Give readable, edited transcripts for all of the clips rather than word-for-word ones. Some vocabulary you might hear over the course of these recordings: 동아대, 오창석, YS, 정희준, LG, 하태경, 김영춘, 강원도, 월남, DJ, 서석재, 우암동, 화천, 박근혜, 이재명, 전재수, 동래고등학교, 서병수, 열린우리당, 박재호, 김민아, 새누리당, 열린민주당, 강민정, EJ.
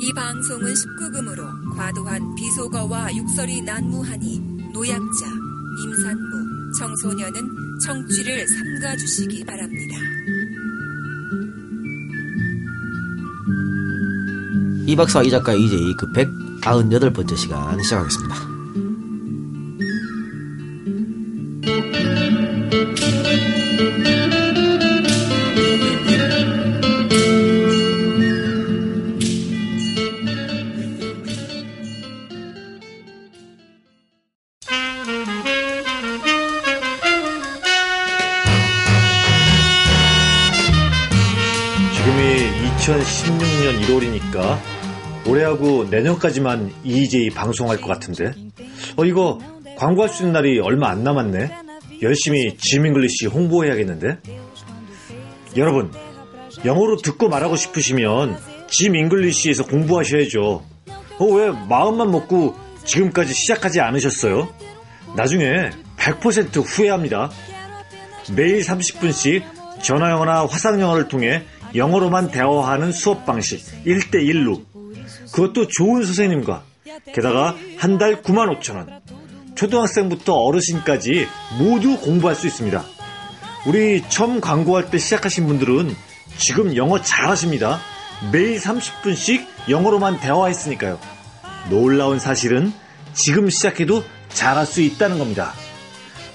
이 방송은 19금으로 과도한 비속어와 욕설이 난무하니 노약자, 임산부, 청소년은 청취를 삼가주시기 바랍니다. 이 박사, 이 작가, 이재희 그 198번째 시간 시작하겠습니다. 지금이 2016년 1월이니까 올해하고 내년까지만 EJ 방송할 것 같은데 이거 광고할 수 있는 날이 얼마 안 남았네. 열심히 짐잉글리시 홍보해야겠는데. 여러분, 영어로 듣고 말하고 싶으시면 짐잉글리시에서 공부하셔야죠. 왜 마음만 먹고 지금까지 시작하지 않으셨어요? 나중에 100% 후회합니다. 매일 30분씩 전화영어나 화상영어를 통해 영어로만 대화하는 수업 방식 1:1로, 그것도 좋은 선생님과, 게다가 한 달 95,000원. 초등학생부터 어르신까지 모두 공부할 수 있습니다. 우리 처음 광고할 때 시작하신 분들은 지금 영어 잘하십니다. 매일 30분씩 영어로만 대화했으니까요. 놀라운 사실은 지금 시작해도 잘할 수 있다는 겁니다.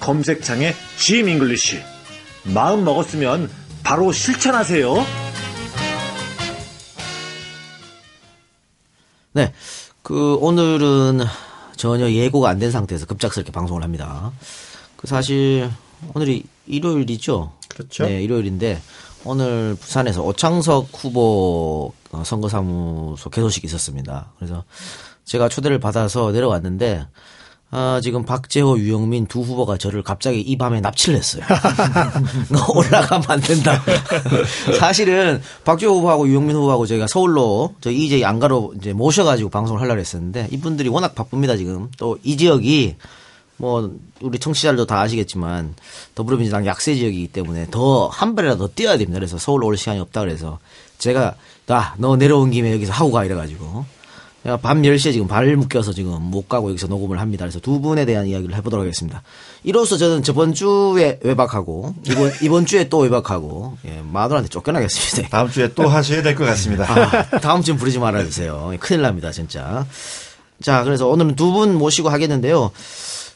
검색창에 짐잉글리시, 마음 먹었으면 바로 실천하세요. 네, 오늘은 전혀 예고가 안 된 상태에서 급작스럽게 방송을 합니다. 사실, 오늘이 일요일이죠? 그렇죠. 네, 일요일인데, 오늘 부산에서 오창석 후보 선거사무소 개소식이 있었습니다. 그래서 제가 초대를 받아서 내려왔는데, 지금 박재호, 유영민 두 후보가 저를 갑자기 이 밤에 납치를 했어요. 너 올라가면 안 된다. 사실은 박재호 후보하고 유영민 후보하고 저희가 서울로 저희 이제 안가로 이제 모셔가지고 방송을 하려고 했었는데 이분들이 워낙 바쁩니다. 지금 또 이 지역이 뭐 우리 청취자들도 다 아시겠지만 더불어민주당 약세 지역이기 때문에 더 한 발이라도 뛰어야 됩니다. 그래서 서울로 올 시간이 없다 그래서 제가 너 내려온 김에 여기서 하고 가 이래가지고. 밤 10시에 지금 발 묶여서 지금 못 가고 여기서 녹음을 합니다. 그래서 두 분에 대한 이야기를 해보도록 하겠습니다. 이로써 저는 저번 주에 외박하고, 이번 주에 또 외박하고, 예, 마누라한테 쫓겨나겠습니다. 다음 주에 또 하셔야 될 것 같습니다. 다음 주엔 부르지 말아주세요. 큰일 납니다, 진짜. 자, 그래서 오늘은 두 분 모시고 하겠는데요.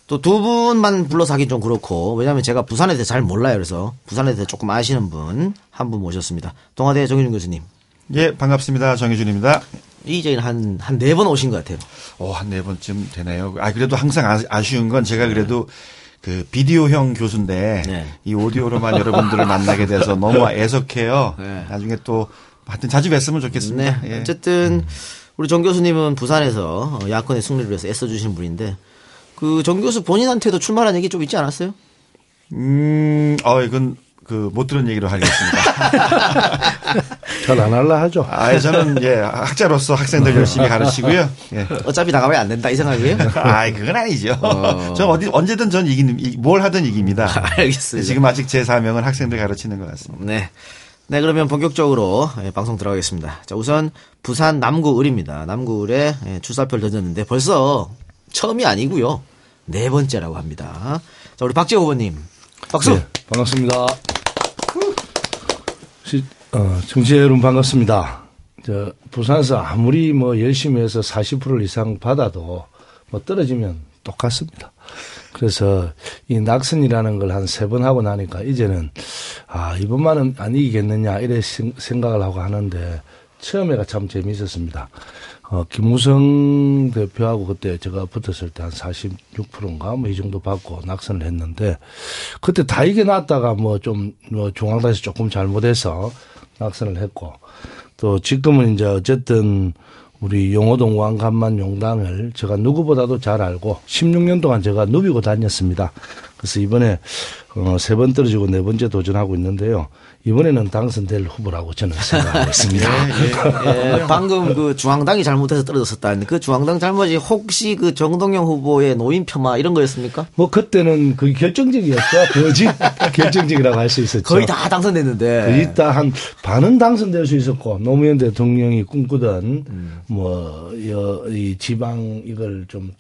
또 두 분만 불러서 하긴 좀 그렇고, 왜냐면 제가 부산에 대해 잘 몰라요. 그래서 부산에 대해 조금 아시는 분, 한 분 모셨습니다. 동아대 정희준 교수님. 예, 반갑습니다. 정희준입니다. 이제 한 네 번 오신 것 같아요. 한 네 번쯤 되네요. 그래도 항상 아쉬운 건 제가 그래도 그 비디오형 교수인데 이 오디오로만 여러분들을 만나게 돼서 너무 애석해요. 나중에 또 하여튼 자주 뵀으면 좋겠습니다. 네. 예. 어쨌든 우리 정 교수님은 부산에서 야권의 승리를 위해서 애써주신 분인데 그 정 교수 본인한테도 출마한 얘기 좀 있지 않았어요? 이건 못 들은 얘기로 하겠습니다. 전 안 할라 하죠. 저는, 예, 학자로서 학생들 열심히 가르치고요. 예. 어차피 나가면 안 된다, 이 생각이에요? 그건 아니죠. 전 언제든 전 뭘 하든 이깁니다. 알겠습니다. 지금 아직 제 사명은 학생들 가르치는 것 같습니다. 네. 네, 그러면 본격적으로 방송 들어가겠습니다. 자, 우선 부산 남구을입니다. 남구을에 출사표를 던졌는데 벌써 처음이 아니고요. 네 번째라고 합니다. 자, 우리 박재호 후보님. 박수! 네, 반갑습니다. 청취자 여러분 반갑습니다. 부산에서 아무리 열심히 해서 40% 이상 받아도 떨어지면 똑같습니다. 그래서 이 낙선이라는 걸 한 3번 하고 나니까 이제는 이번만은 안 이기겠느냐 이래 생각을 하고 하는데 처음에가 참 재미있었습니다. 김무성 대표하고 그때 제가 붙었을 때 한 46%인가 이 정도 받고 낙선을 했는데 그때 다 이겨놨다가 중앙당에서 조금 잘못해서 낙선을 했고 또 지금은 이제 어쨌든 우리 용호동 우암간만 용당을 제가 누구보다도 잘 알고 16년 동안 제가 누비고 다녔습니다. 그래서 이번에 세 번 떨어지고 네 번째 도전하고 있는데요. 이번에는 당선될 후보라고 저는 생각하고 있습니다. 예, 예, 예. 방금 그 중앙당이 잘못해서 떨어졌었다는 그 중앙당 잘못이 혹시 그 정동영 후보의 노인 폄하 이런 거였습니까? 뭐 그때는 그게 결정적이었죠. 거의 결정적이라고 할 수 있었죠. 거의 다 당선됐는데. 거의 다 한 반은 당선될 수 있었고 노무현 대통령이 꿈꾸던 뭐 이 지방 이걸 좀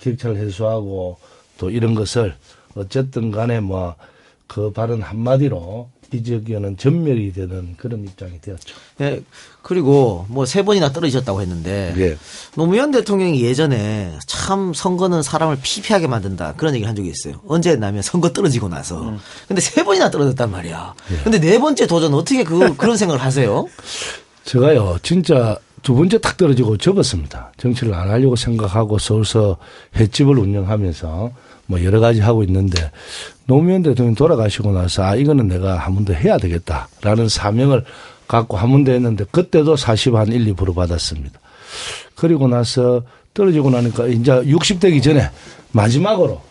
격차를 해소하고 또 이런 것을 어쨌든 간에 뭐 그 발언 한마디로 이 지역에는 전멸이 되는 그런 입장이 되었죠. 네, 그리고 뭐 세 번이나 떨어지셨다고 했는데 네. 노무현 대통령이 예전에 참 선거는 사람을 피폐하게 만든다 그런 얘기를 한 적이 있어요. 언제 했냐면 선거 떨어지고 나서. 근데 세 번이나 떨어졌단 말이야. 네. 근데 네 번째 도전 어떻게 그런 생각을 하세요? 제가요 진짜 두 번째 탁 떨어지고 접었습니다. 정치를 안 하려고 생각하고 서울서 횟집을 운영하면서 뭐 여러 가지 하고 있는데 노무현 대통령이 돌아가시고 나서 아 이거는 내가 한 번 더 해야 되겠다라는 사명을 갖고 한 번 더 했는데 그때도 40한 1, 2% 받았습니다. 그리고 나서 떨어지고 나니까 이제 60대기 전에 마지막으로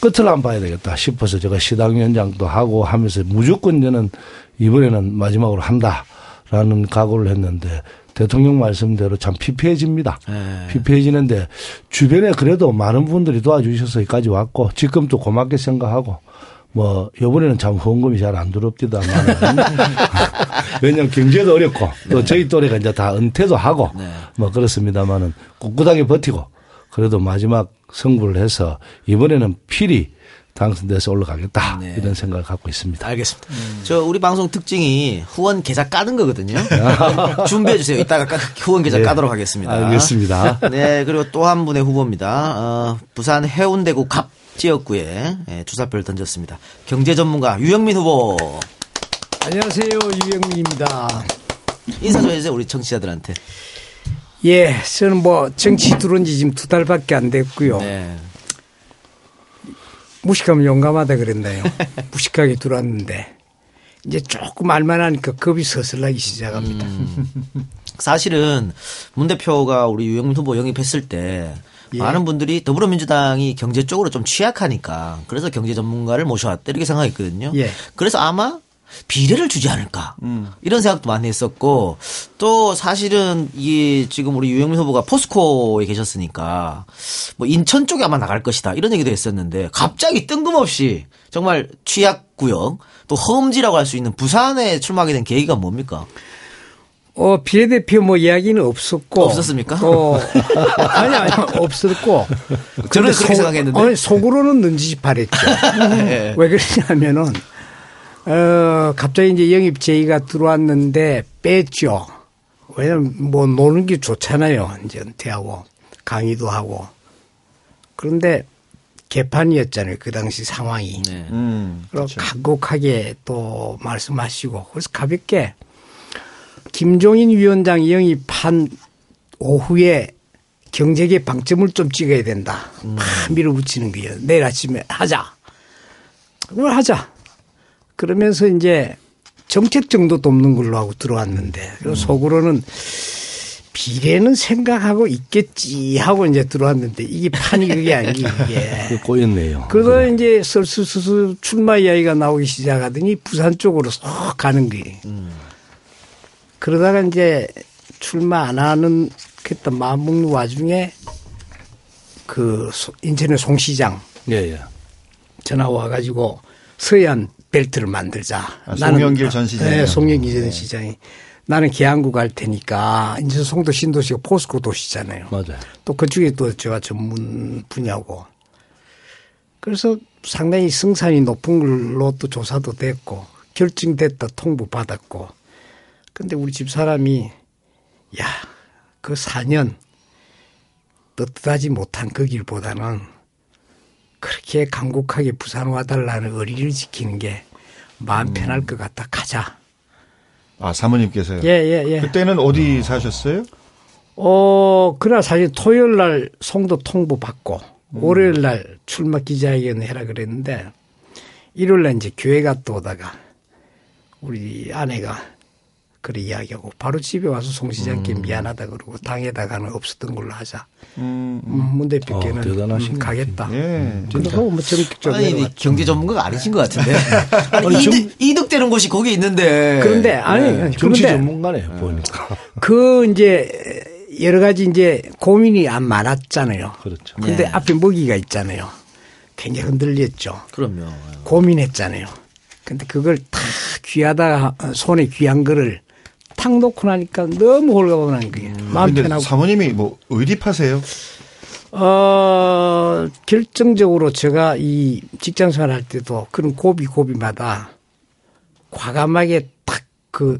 끝을 안 봐야 되겠다 싶어서 제가 시당위원장도 하고 하면서 무조건 저는 이번에는 마지막으로 한다라는 각오를 했는데 대통령 말씀대로 참 피폐해집니다. 네. 피폐해지는데 주변에 그래도 많은 분들이 도와주셔서 여기까지 왔고 지금도 고맙게 생각하고 뭐 이번에는 참 후원금이 잘 안 들어옵니다만 왜냐하면 경제도 어렵고 또 저희 또래가 이제 다 은퇴도 하고 네. 뭐 그렇습니다만은 꿋꿋하게 버티고 그래도 마지막 승부를 해서 이번에는 필히 당선돼서 올라가겠다 네. 이런 생각을 갖고 있습니다. 알겠습니다. 저 우리 방송 특징이 후원 계좌 까는 거거든요. 준비해 주세요. 이따가 후원 계좌 네. 까도록 하겠습니다. 알겠습니다. 네, 그리고 또 한 분의 후보입니다. 부산 해운대구갑 지역구에 주사표를 던졌습니다. 경제 전문가 유영민 후보. 안녕하세요, 유영민입니다. 인사 좀 해주세요, 우리 청취자들한테. 예, 저는 뭐 정치 들어온 지 지금 2달밖에 안 됐고요. 네. 무식하면 용감하다 그랬나요? 무식하게 들어왔는데 이제 조금 알만하니까 겁이 서슬라기 시작합니다. 사실은 문 대표가 우리 유영민 후보 영입했을 때 예. 많은 분들이 더불어민주당이 경제 쪽으로 좀 취약하니까 그래서 경제 전문가를 모셔왔다 이렇게 생각했거든요. 예. 그래서 아마 비례를 주지 않을까 이런 생각도 많이 했었고 또 사실은 이 지금 우리 유영민 후보가 포스코에 계셨으니까 뭐 인천 쪽에 아마 나갈 것이다 이런 얘기도 했었는데 갑자기 뜬금없이 정말 취약구역 또 허음지라고 할 수 있는 부산에 출마하게 된 계기가 뭡니까? 비례대표 뭐 이야기는 없었고. 없었습니까? 아니, 없었고. 저는 그렇게 생각했는데. 아니, 속으로는 눈치집팔했죠. 네. 왜 그러냐면은 갑자기 이제 영입 제의가 들어왔는데 뺐죠. 왜냐면 뭐 노는 게 좋잖아요. 이제 은퇴하고 강의도 하고. 그런데 개판이었잖아요. 그 당시 상황이. 네. 그렇죠. 각곡하게 또 말씀하시고. 그래서 가볍게 김종인 위원장 영입한 오후에 경제계 방점을 좀 찍어야 된다. 막 밀어붙이는 거예요. 내일 아침에 하자. 그걸 하자. 그러면서 이제 정책 정도도 없는 걸로 하고 들어왔는데 속으로는 비례는 생각하고 있겠지 하고 이제 들어왔는데 이게 판이 그게 아니게 꼬였네요. 그러다 네. 이제 슬슬 출마 이야기가 나오기 시작하더니 부산 쪽으로 쏙 가는 거예요. 그러다가 이제 출마 안 하는 했던 마음 먹는 와중에 그 인천의 송 시장 예. 전화 와가지고 서해안 벨트를 만들자. 송영길 전 시장이. 네, 송영길 전 시장이. 나는 계양구 갈 테니까 인천 송도 신도시가 포스코 도시잖아요. 맞아요. 또 그쪽에 또 제가 전문 분야고. 그래서 상당히 승산이 높은 걸로 또 조사도 됐고 결정됐다 통보 받았고. 근데 우리 집 사람이 야, 그 4년 떳떳하지 못한 그 길보다는 그렇게 강곡하게 부산 와달라는 의리를 지키는 게 마음 편할 것 같다. 가자. 아, 사모님께서요? 예. 그때는 어디 사셨어요? 그날 사실 토요일 날 송도 통보 받고 월요일 날 출마 기자회견 해라 그랬는데 일요일 날 이제 교회 갔다 오다가 우리 아내가 그래 이야기하고 바로 집에 와서 송 시장께 미안하다 그러고 당에다가는 없었던 걸로 하자. 문 대표께는 가겠다. 예. 그러니까 뭐 아니, 경제 전문가가 아니신 것 같은데. 아니, 이득되는 곳이 거기 있는데. 그런데 아니 정치 전문가네 보니까. 그 이제 여러 가지 이제 고민이 안 많았잖아요. 그렇죠. 그런데 네. 앞에 먹이가 있잖아요. 굉장히 흔들렸죠. 그럼요. 고민했잖아요. 근데 그걸 다 귀하다 손에 귀한 거를 탁 놓고 나니까 너무 홀가분한 거예요. 마음 편하고. 사모님이 뭐 의립하세요? 결정적으로 제가 이 직장생활 할 때도 그런 고비마다 과감하게 탁 그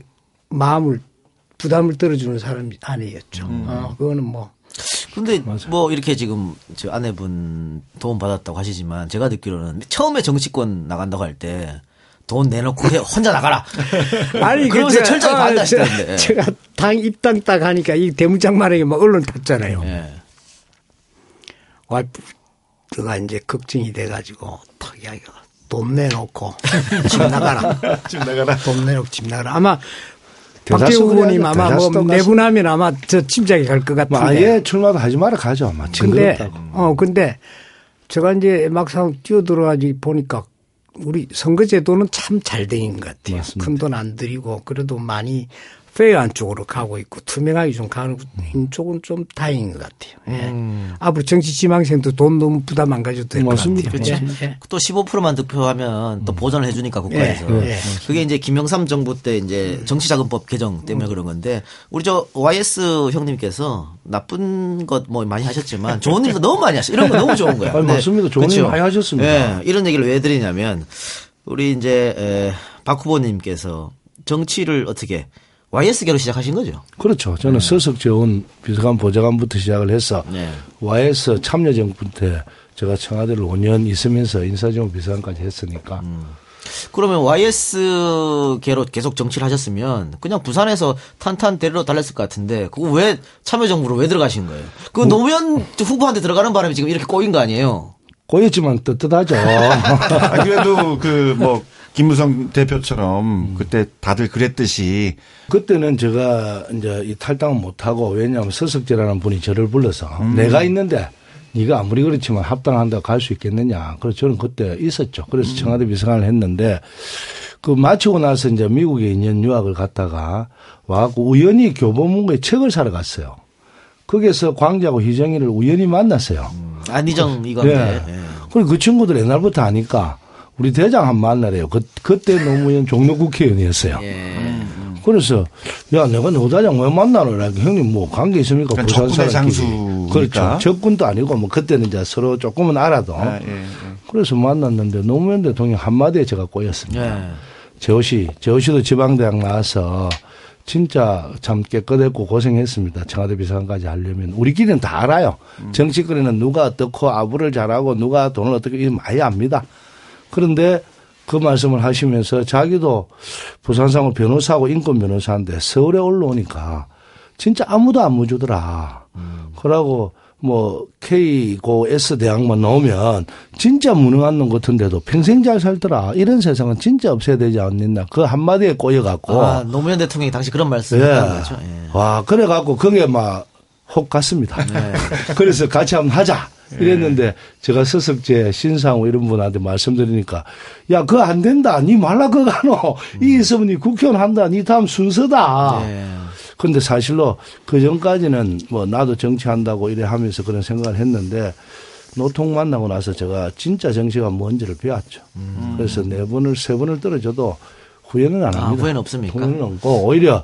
마음을 부담을 떨어주는 사람이 아니었죠. 그거는 뭐. 근데 맞아요. 뭐 이렇게 지금 저 아내분 도움 받았다고 하시지만 제가 듣기로는 처음에 정치권 나간다고 할 때 돈 내놓고 혼자 나가라. 아니 그러면서 제가, 철저히 반대하시던데. 제가 당 입당 딱 하니까 이 대문짝만하게 막 언론 탔잖아요. 네. 와이프가 이제 걱정이 돼가지고 탁 이야기가 돈 내놓고 집 나가라. 집 나가라. 돈 내놓고 집 나가라. 아마. 박재호 후보님 아마 뭐 내분하면 아마 저 침착이 갈 것 같은데. 아예 출마도 하지 마라 가죠. 아마 징그럽다고. 근데 제가 이제 막상 뛰어들어가지 보니까 우리 선거제도는 참 잘 된 것 같아요. 큰 돈 안 들이고 그래도 많이 페어한 쪽으로 가고 있고 투명하게 좀 가는 쪽은 좀 다행인 것 같아요. 예. 앞으로 정치 지망생도 돈 너무 부담 안 가져도 될 것 같아요. 그렇죠. 예. 또 15%만 득표하면 또 보전을 해주니까 국가에서. 예. 예. 그게 이제 김영삼 정부 때 이제 정치자금법 개정 때문에 그런 건데 우리 저 YS 형님께서 나쁜 것 뭐 많이 하셨지만 좋은 일도 너무 많이 하셨어요. 이런 거 너무 좋은 거야. 맞습니다. 좋은 일 많이 하셨습니다. 예. 이런 얘기를 왜 드리냐면 우리 이제 박 후보님께서 정치를 어떻게 YS계로 시작하신 거죠? 그렇죠. 저는 네. 서석재 비서관 보좌관부터 시작을 해서 네. YS 참여정부 때 제가 청와대를 5년 있으면서 인사정부 비서관까지 했으니까. 그러면 YS계로 계속 정치를 하셨으면 그냥 부산에서 탄탄대로 달렸을 것 같은데 그거 왜 참여정부로 왜 들어가신 거예요? 그 노무현 후보한테 들어가는 바람에 지금 이렇게 꼬인 거 아니에요? 꼬였지만 떳떳하죠. 아, 그래도 그 뭐. 김무성 대표처럼 그때 다들 그랬듯이 그때는 제가 이제 이 탈당은 못하고 왜냐하면 서석재라는 분이 저를 불러서 내가 있는데 네가 아무리 그렇지만 합당한다고 갈 수 있겠느냐. 그래서 저는 그때 있었죠. 그래서 청와대 비서관을 했는데 그 마치고 나서 이제 미국에 2년 유학을 갔다가 와갖고 우연히 교보문고에 책을 사러 갔어요. 거기에서 광자하고 희정이를 우연히 만났어요. 안희정 이건데. 네. 그리고 그 친구들 옛날부터 아니까 우리 대장 한 만나래요. 그때 노무현 종로국회의원이었어요. 예. 그래서 야 내가 노 대장 왜 만나노라. 형님 뭐 관계 있습니까? 부산 사람끼리. 그렇죠. 적군도 아니고 뭐 그때는 이제 서로 조금은 알아도. 아, 예. 그래서 만났는데 노무현 대통령 한마디에 제가 꼬였습니다. 예. 재호 씨도 지방대학 나와서 진짜 참 깨끗했고 고생했습니다. 청와대 비서관까지 하려면 우리끼리는 다 알아요. 정치권에는 누가 어떻고 아부를 잘하고 누가 돈을 어떻게 많이 압니다. 그런데 그 말씀을 하시면서 자기도 부산상으로 변호사하고 인권 변호사인데 서울에 올라오니까 진짜 아무도 안 모주더라. 그러고 뭐 K고 S 대학만 나오면 진짜 무능한 놈 같은데도 평생 잘 살더라. 이런 세상은 진짜 없애야 되지 않느냐. 그 한마디에 꼬여갖고. 아, 노무현 대통령이 당시 그런 말씀을 예. 한 거죠. 예. 와, 그래갖고 그게 막 혹 갔습니다. 네. 그래서 같이 한번 하자. 이랬는데 제가 서석재, 신상호 이런 분한테 말씀드리니까 야 그거 안 된다. 니 말라 그거 가노. 이 있으면 국회의원 한다. 니 다음 순서다. 그런데 사실로 그 전까지는 뭐 나도 정치한다고 이래 하면서 그런 생각을 했는데 노통 만나고 나서 제가 진짜 정치가 뭔지를 배웠죠. 그래서 4번을 3번을 떨어져도 후회는 안 합니다. 후회는 없습니까? 후회는 없고 오히려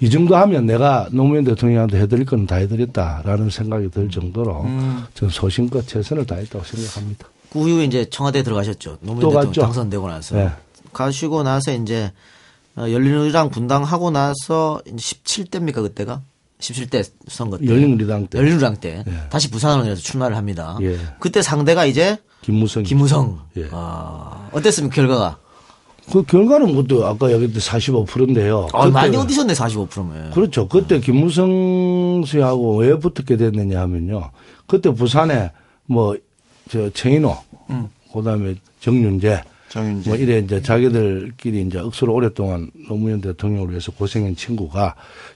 이 정도 하면 내가 노무현 대통령한테 해드릴 건 다 해드렸다라는 생각이 들 정도로 저는 소신껏 최선을 다했다고 생각합니다. 그 후에 이제 청와대에 들어가셨죠. 노무현 대통령 갔죠. 당선되고 나서. 네. 가시고 나서 이제 열린우리당 분당하고 나서 17대입니까 그때가? 17대 선거 때. 열린우리당 때. 예. 다시 부산으로 내려서 출마를 합니다. 예. 그때 상대가 이제 김무성. 예. 아, 어땠습니까 결과가? 그 결과는 그것도 아까 얘기했던 45%인데요. 아, 많이 어디셨네 45%면. 그렇죠. 그때 김무성 씨하고 왜 붙었게 됐느냐 하면요. 그때 부산에 뭐 저 최인호, 그다음에 정윤재 정윤진. 뭐 이래 이제 자기들끼리 이제 억수로 오랫동안 노무현 대통령을 위해서 고생한 친구가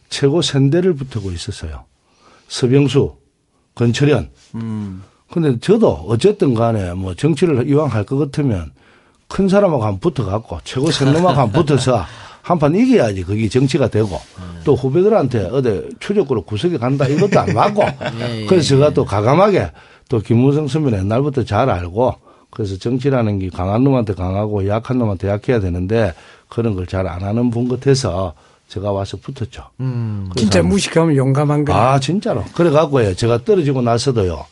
최고 선대를 붙이고 있었어요. 서병수, 권철현. 근데 저도 어쨌든 간에 뭐 정치를 이왕 할 것 같으면 큰 사람하고 한번 붙어갖고 최고 선놈하고 한번 붙어서 한판 이겨야지 그게 정치가 되고 또 후배들한테 어디 추적으로 구석에 간다 이것도 안 맞고 그래서 제가 또 가감하게 또 김무성 선배는 옛날부터 잘 알고 그래서 정치라는 게 강한 놈한테 강하고 약한 놈한테 약해야 되는데 그런 걸 잘 안 하는 분 같아서 제가 와서 붙었죠. 진짜 무식하면 용감한 거예요. 아 진짜로. 그래갖고요. 제가 떨어지고 나서도요.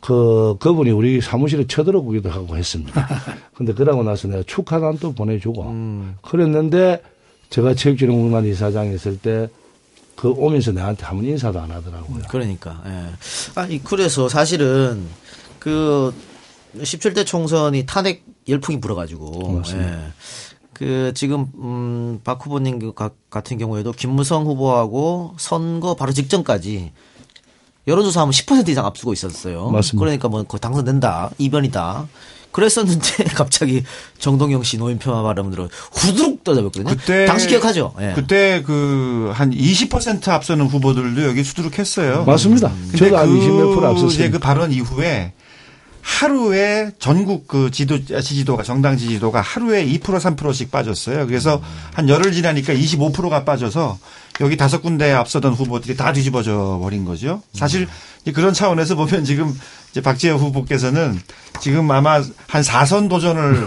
그분이 우리 사무실에 쳐들어오기도 하고 했습니다. 근데 그러고 나서 내가 축하단 또 보내주고 그랬는데 제가 체육진흥공단 이사장 있을 때 그 오면서 내한테 아무 인사도 안 하더라고요. 그러니까. 예. 아니 그래서 사실은 그 17대 총선이 탄핵 열풍이 불어가지고. 예. 그 지금 박 후보님 같은 경우에도 김무성 후보하고 선거 바로 직전까지 여론조사하면 10% 이상 앞서고 있었어요. 맞습니다. 그러니까 뭐 당선된다 이변이다. 그랬었는데 갑자기 정동영 씨 노인 폄하 발언으로 후두룩 떠잡혔거든요. 그때 당시 기억하죠? 예. 그때 그 한 20% 앞서는 후보들도 여기 수두룩했어요. 맞습니다. 저도 한 20% 앞섰어요. 이제 그 발언 이후에. 하루에 전국 그 지지도가 정당 지지도가 하루에 2% 3%씩 빠졌어요. 그래서 한 열흘 지나니까 25%가 빠져서 여기 다섯 군데 앞서던 후보들이 다 뒤집어져 버린 거죠. 사실 그런 차원에서 보면 지금 이제 박재호 후보께서는 지금 아마 한 4선 도전을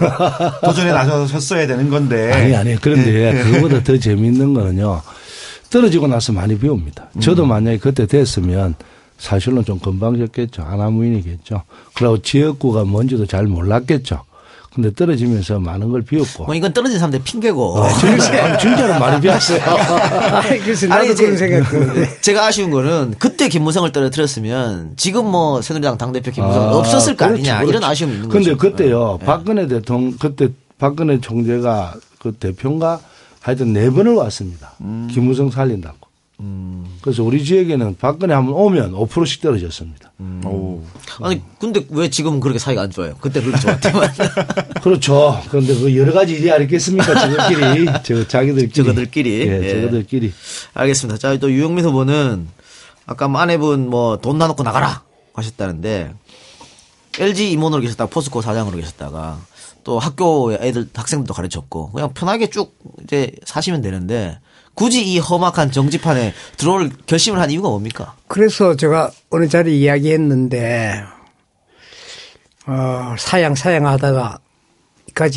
도전에 나서셨어야 되는 건데. 아니 그런데 그거보다 더 재미있는 거는요. 떨어지고 나서 많이 배웁니다. 저도 만약에 그때 됐으면. 사실은 좀 건방졌겠죠. 아나무인이겠죠. 그리고 지역구가 뭔지도 잘 몰랐겠죠. 근데 떨어지면서 많은 걸 비웠고. 뭐 이건 떨어진 사람들 핑계고. 진짜로 많이 비웠어요. 그래서 나도 아니, 그런 생각. 제가 아쉬운 거는 그때 김무성을 떨어뜨렸으면 지금 뭐 새누리당 당대표 김무성 없었을 거 아니냐 그렇죠. 이런 아쉬움이 있는 거죠. 근데 그때요. 네. 박근혜 대통령 그때 박근혜 총재가 그 대표인가 하여튼 4번을 왔습니다. 김무성 살린다고. 그래서 우리 지역에는 박근혜 한번 오면 5%씩 떨어졌습니다. 아니 근데 왜 지금은 그렇게 사이가 안 좋아요? 그때 그렇게 좋았지만. 그렇죠. 그런데 그 여러 가지 일이 아니겠습니까? 저들끼리, 자기들끼리, 예, 예. 저거들끼리. 알겠습니다. 자, 또 유영민 후보는 아까 아내분 뭐 돈 나눠 놓고 나가라 하셨다는데 LG 임원으로 계셨다가 포스코 사장으로 계셨다가 또 학교에 애들 학생들도 가르쳤고 그냥 편하게 쭉 이제 사시면 되는데. 굳이 이 험악한 정치판에 들어올 결심을 한 이유가 뭡니까? 그래서 제가 어느 자리에 이야기했는데 사양하다가까지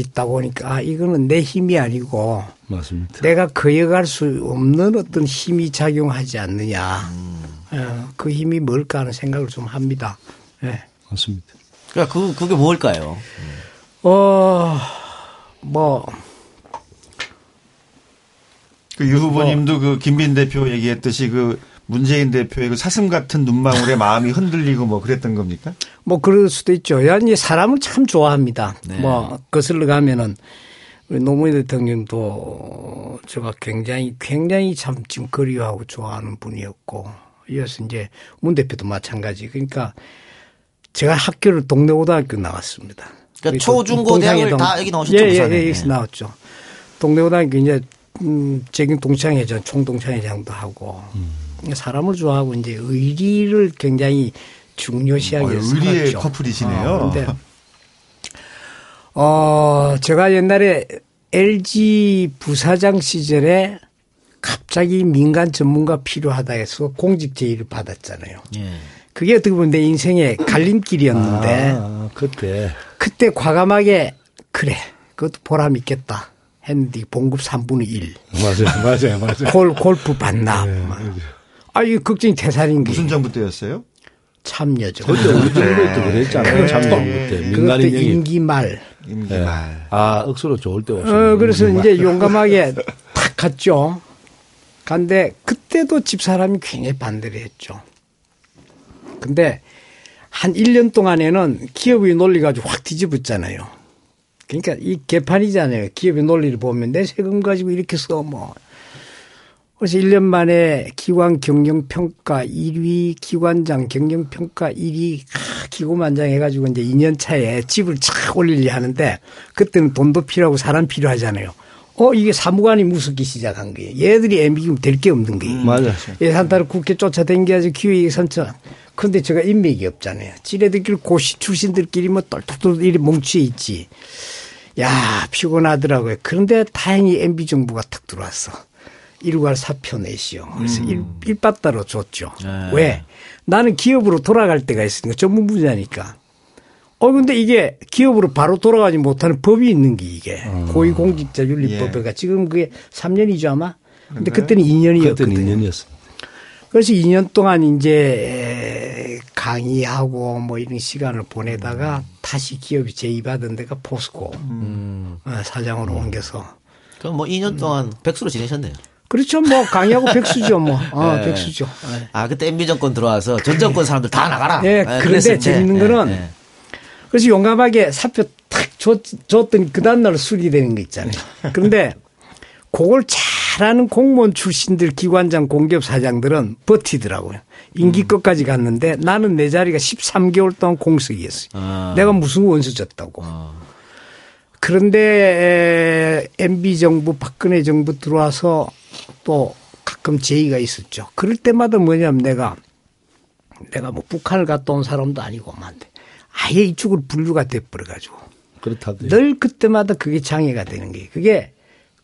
있다 보니까 이거는 내 힘이 아니고 맞습니다. 내가 거역할 수 없는 어떤 힘이 작용하지 않느냐. 그 힘이 뭘까 하는 생각을 좀 합니다. 네. 맞습니다. 그러니까 그게 뭘까요? 그 유 후보님도 그 김빈 대표 얘기했듯이 그 문재인 대표의 그 사슴 같은 눈망울에 마음이 흔들리고 뭐 그랬던 겁니까? 뭐 그럴 수도 있죠. 아니 사람을 참 좋아합니다. 네. 뭐 거슬러 가면은 우리 노무현 대통령도 제가 굉장히 참 지금 그리워하고 좋아하는 분이었고 이어서 이제 문 대표도 마찬가지. 그러니까 제가 학교를 동래고등학교 나왔습니다. 그러니까 초중고 대학을 다 여기 나오셨죠? 예, 여기서 나왔죠. 동래고등학교 이제 지금 동창회장, 총동창회장도 하고 사람을 좋아하고 이제 의리를 굉장히 중요시하게 생각했죠. 의리의 커플이시네요. 그런데 제가 옛날에 LG 부사장 시절에 갑자기 민간 전문가 필요하다 해서 공직 제의를 받았잖아요. 예. 그게 어떻게 보면 내 인생의 갈림길이었는데 그때 과감하게 그래 그것도 보람 있겠다. 했는데 봉급 3분의 1. 맞아요. 골프 반납. 네, 이거 걱정이 태산인 게. 무슨 정부 때였어요? 참여죠. 그때 우리 정부도 그랬잖아요. 참여정부 때. 민간인 영입. 임기 말. 네. 억수로 좋을 때 오셨어요. 그래서 이제 용감하게 탁 갔죠. 갔는데 그때도 집사람이 굉장히 반대를 했죠. 근데 한 1년 동안에는 기업이 논리가지고 확 뒤집었잖아요. 그러니까 이 개판이잖아요. 기업의 논리를 보면 내 세금 가지고 이렇게 써 뭐 그래서 1년 만에 기관 경영평가 1위, 기관장 경영평가 1위, 기고만장 해가지고 이제 2년 차에 집을 착 올리려 하는데, 그때는 돈도 필요하고 사람 필요하잖아요. 이게 사무관이 무섭기 시작한 거예요. 얘들이 애미기면 될 게 없는 거예요. 맞아요. 예산타로 국회 쫓아댕겨야지 기획이 선천. 근데 제가 인맥이 없잖아요. 지뢰들끼리 고시 출신들끼리 뭐 똘똘똘 이리 뭉치에 있지. 야, 피곤하더라고요. 그런데 다행히 MB 정부가 탁 들어왔어. 일괄 사표 내시오. 그래서 일바따로 줬죠. 네. 왜? 나는 기업으로 돌아갈 때가 있으니까 전문분야니까. 근데 이게 기업으로 바로 돌아가지 못하는 법이 있는 게 이게. 고위공직자 윤리법에가 지금 그게 3년이죠 아마? 근데 그때는 2년이었거든요. 그때는 2년이었어요. 그래서 2년 동안 이제 강의하고 뭐 이런 시간을 보내다가 다시 기업이 제의받은 데가 포스코 사장으로 옮겨서. 그럼 뭐 2년 동안 백수로 지내셨네요. 그렇죠. 뭐 강의하고 백수죠. 뭐. 네. 백수죠. 네. 그때 MB 정권 들어와서 전 정권 사람들 다 나가라. 네. 그런데 재밌는 거는 그래서 용감하게 사표 탁 줬더니 그 다음날 수리되는 거 있잖아요. 그런데 그걸 잘하는 공무원 출신들 기관장 공기업 사장들은 버티더라고요. 임기 끝까지 갔는데 나는 내 자리가 13개월 동안 공석이었어요. 내가 무슨 원수 줬다고. 그런데 MB 정부 박근혜 정부 들어와서 또 가끔 제의가 있었죠. 그럴 때마다 뭐냐면 내가 뭐 북한을 갔다 온 사람도 아니고 만데 아예 이쪽으로 분류가 돼버려가지고 그렇다고요. 늘 그때마다 그게 장애가 되는 게 그게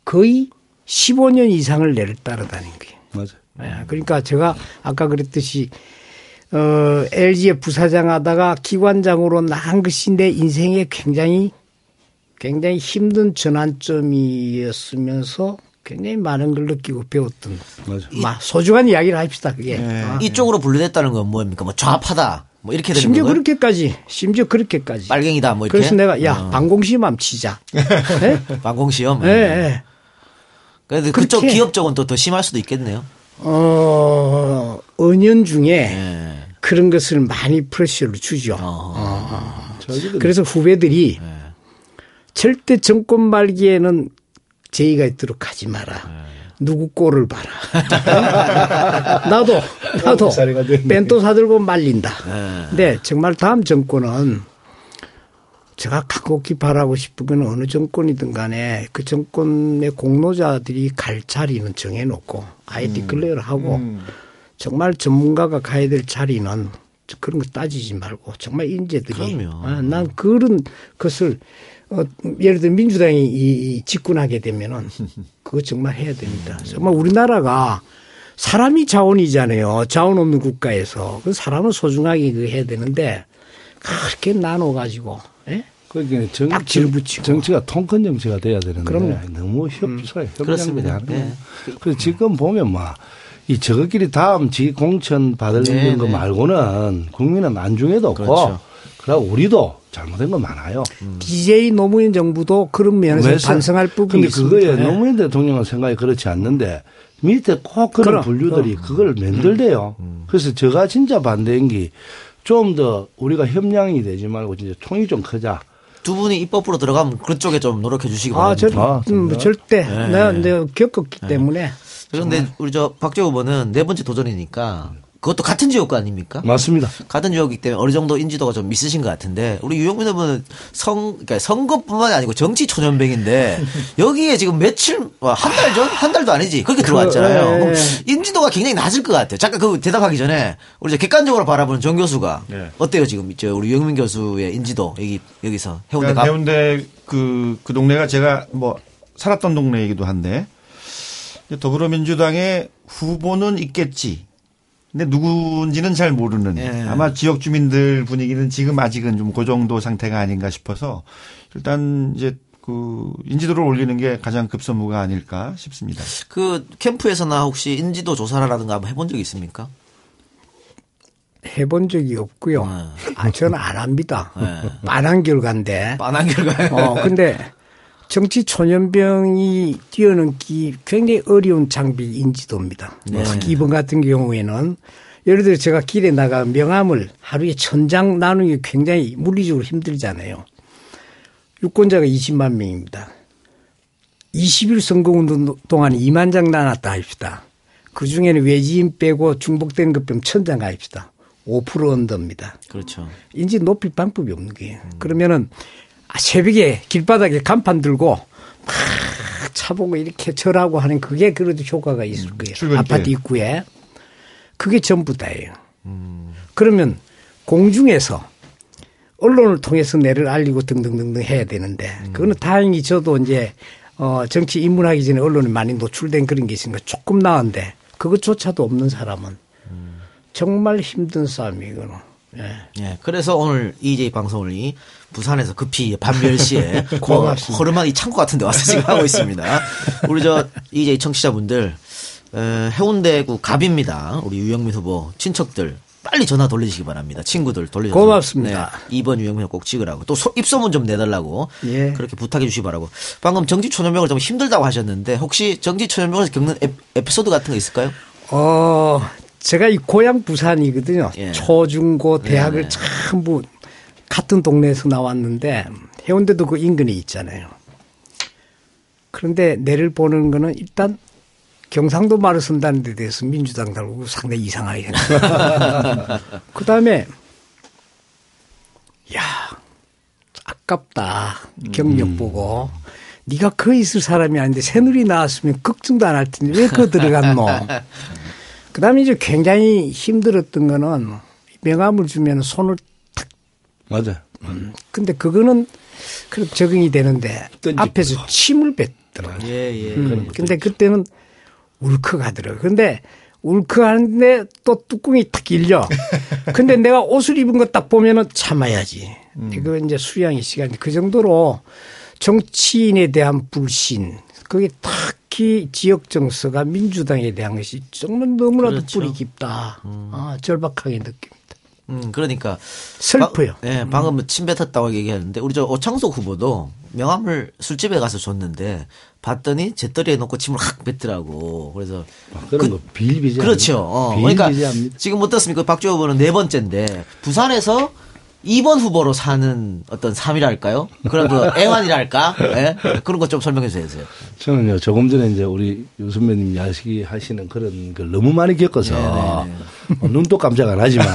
거의 15년 이상을 내를 따라다닌 거예요. 맞아요. 그러니까 제가 아까 그랬듯이 LG의 부사장 하다가 기관장으로 나간 것이 내 인생에 굉장히 힘든 전환점이었으면서 굉장히 많은 걸 느끼고 배웠던 소중한 이야기를 합시다. 그게 이쪽으로 분류됐다는 건 뭡니까? 뭐 좌파다. 뭐 이렇게 되는 심지어 건가요? 심지어 그렇게까지. 빨갱이다 뭐 이렇게. 그래서 내가 방공시험 한번 치자. 네? 방공시험. 네. 그래도 그쪽 기업 쪽은 또 더 심할 수도 있겠네요. 은연 중에 그런 것을 많이 프레셔를 주죠. 그래서 후배들이 절대 정권 말기에는 제의가 있도록 하지 마라. 누구 꼴을 봐라. 나도 벤또 사들고 말린다. 근데 정말 다음 정권은 제가 각곡히 바라고 싶은 건 어느 정권이든 간에 그 정권의 공로자들이 갈 자리는 정해놓고 아예 디클레어를 하고 정말 전문가가 가야 될 자리는 그런 거 따지지 말고 정말 인재들이. 난 그런 것을 예를 들어 민주당이 이 집권하게 되면은 그거 정말 해야 됩니다. 정말 우리나라가 사람이 자원이잖아요. 자원 없는 국가에서 그 사람은 소중하게 그 해야 되는데 그렇게 나눠 가지고 그러니까 정치가 통큰 정치가 돼야 되는데 그럼요. 너무 협소해. 그렇습니다. 그래서 지금 보면 막 이 저것끼리 다음 지 공천 받으려는 거 말고는 국민은 안중에도 없고 그리고 우리도 잘못된 거 많아요. DJ 노무현 정부도 그런 면에서 반성할 부분이 있습니다. 근데 그거에 노무현 대통령은 생각이 그렇지 않는데 밑에 꼭 그런 분류들이 그걸 만들대요. 그래서 제가 진짜 반대인 게 좀 더 우리가 협량이 되지 말고 진짜 통이 좀 크자. 두 분이 입법으로 들어가면 그쪽에 좀 노력해 주시기 바랍니다. 절대. 내가 겪었기 때문에. 그런데 우리 박재호 후보는 네 번째 도전이니까 그것도 같은 지역구 아닙니까? 맞습니다. 같은 지역이기 때문에 어느 정도 인지도가 좀 있으신 것 같은데 우리 유영민 후보는 그러니까 선거뿐만이 아니고 정치 초년병인데 여기에 지금 며칠 한 달 전? 한 달도 아니지 그렇게 들어왔잖아요. 인지도가 굉장히 낮을 것 같아요. 잠깐 그 대답하기 전에 우리 이제 객관적으로 바라보는 정 교수가 어때요 지금 우리 유영민 교수의 인지도 여기서 해운대가 해운대 그 동네가 제가 뭐 살았던 동네이기도 한데 더불어민주당의 후보는 있겠지. 근데 누군지는 잘 모르는 아마 지역 주민들 분위기는 지금 아직은 좀 그 정도 상태가 아닌가 싶어서 일단 이제 그 인지도를 올리는 게 가장 급선무가 아닐까 싶습니다. 그 캠프에서나 혹시 인지도 조사라든가 한번 해본 적이 있습니까? 해본 적이 없고요. 저는 안 합니다. 빤한 결과인데. 빤한 결과요. 근데 정치 초년병이 뛰어넘기 굉장히 어려운 장비 인지도입니다. 특히 이번 같은 경우에는 예를 들어 제가 길에 나가 명함을 하루에 1000장 나누기 굉장히 물리적으로 힘들잖아요. 유권자가 20만 명입니다. 20일 선거운동 동안 2만 장 나눴다 합시다. 그중에는 외지인 빼고 중복된 급병 천장 가입시다. 5% 언더입니다. 그렇죠. 인지 높일 방법이 없는 게. 그러면은 새벽에 길바닥에 간판 들고 막 차보고 이렇게 절하고 하는 그게 그래도 효과가 있을 거예요. 출근길. 아파트 입구에. 그게 전부 다예요. 그러면 공중에서 언론을 통해서 내를 알리고 등등등등 해야 되는데 그거는 다행히 저도 이제 정치 입문하기 전에 언론에 많이 노출된 그런 게 있으니까 조금 나은데 그것조차도 없는 사람은 정말 힘든 싸움이거든. 예. 예. 그래서 오늘 EJ 방송을 이 부산에서 급히 밤 10시에 허름한 이 창고 같은 데 와서 지금 하고 있습니다. 우리 저 EJ 청취자분들 해운대구갑입니다. 우리 유영민 후보 친척들 빨리 전화 돌리시기 바랍니다. 친구들 돌리셔서. 고맙습니다. 네, 2번 유영민 꼭 찍으라고. 또 입소문 좀 내달라고. 예. 그렇게 부탁해 주시기 바라고. 방금 정치초년병을 좀 힘들다고 하셨는데 혹시 정치초년병을 겪는 에피소드 같은 거 있을까요? 제가 이 고향 부산이거든요. 예. 초중고 대학을 네네. 전부 같은 동네에서 나왔는데 해운대도 그 인근에 있잖아요. 그런데 내를 보는 거는 일단 경상도 말을 쓴다는 데 대해서 민주당 달고 상당히 이상하게 생각해요. 그다음에 야 아깝다. 경력 보고. 네가 거기 있을 사람이 아닌데 새누리 나왔으면 걱정도 안 할 텐데 왜 거기 들어갔노. 그 다음에 이제 굉장히 힘들었던 거는 명함을 주면 손을 탁. 맞아요. 근데 그거는 그래도 적응이 되는데 앞에서 거. 침을 뱉더라고요. 예, 예. 근데 그때는 울컥하더라고요. 근데 울컥하는데 또 뚜껑이 탁 열려. 근데 내가 옷을 입은 거 딱 보면은 참아야지. 이거 이제 수양의 시간이 그 정도로 정치인에 대한 불신. 그게 특히 지역 정서가 민주당에 대한 것이 정말 너무나도 그렇죠. 뿌리 깊다. 절박하게 느낍니다. 그러니까 슬퍼요. 네, 방금 침뱉었다고 얘기했는데 우리 저 오창석 후보도 명함을 술집에 가서 줬는데 봤더니 제떨이에 놓고 침을 확 뱉더라고. 그래서 그런 거 비일비재. 그렇죠. 그러니까 지금 어떻습니까? 박재호 후보는 네 번째인데 부산에서 2번 후보로 사는 어떤 삶이랄까요? 그런 그 애환이랄까? 네? 그런 것 좀 설명해 주세요. 저는요, 조금 전에 이제 우리 유선배님 야시하시는 그런 걸 너무 많이 겪어서 눈도 깜짝 안 하지만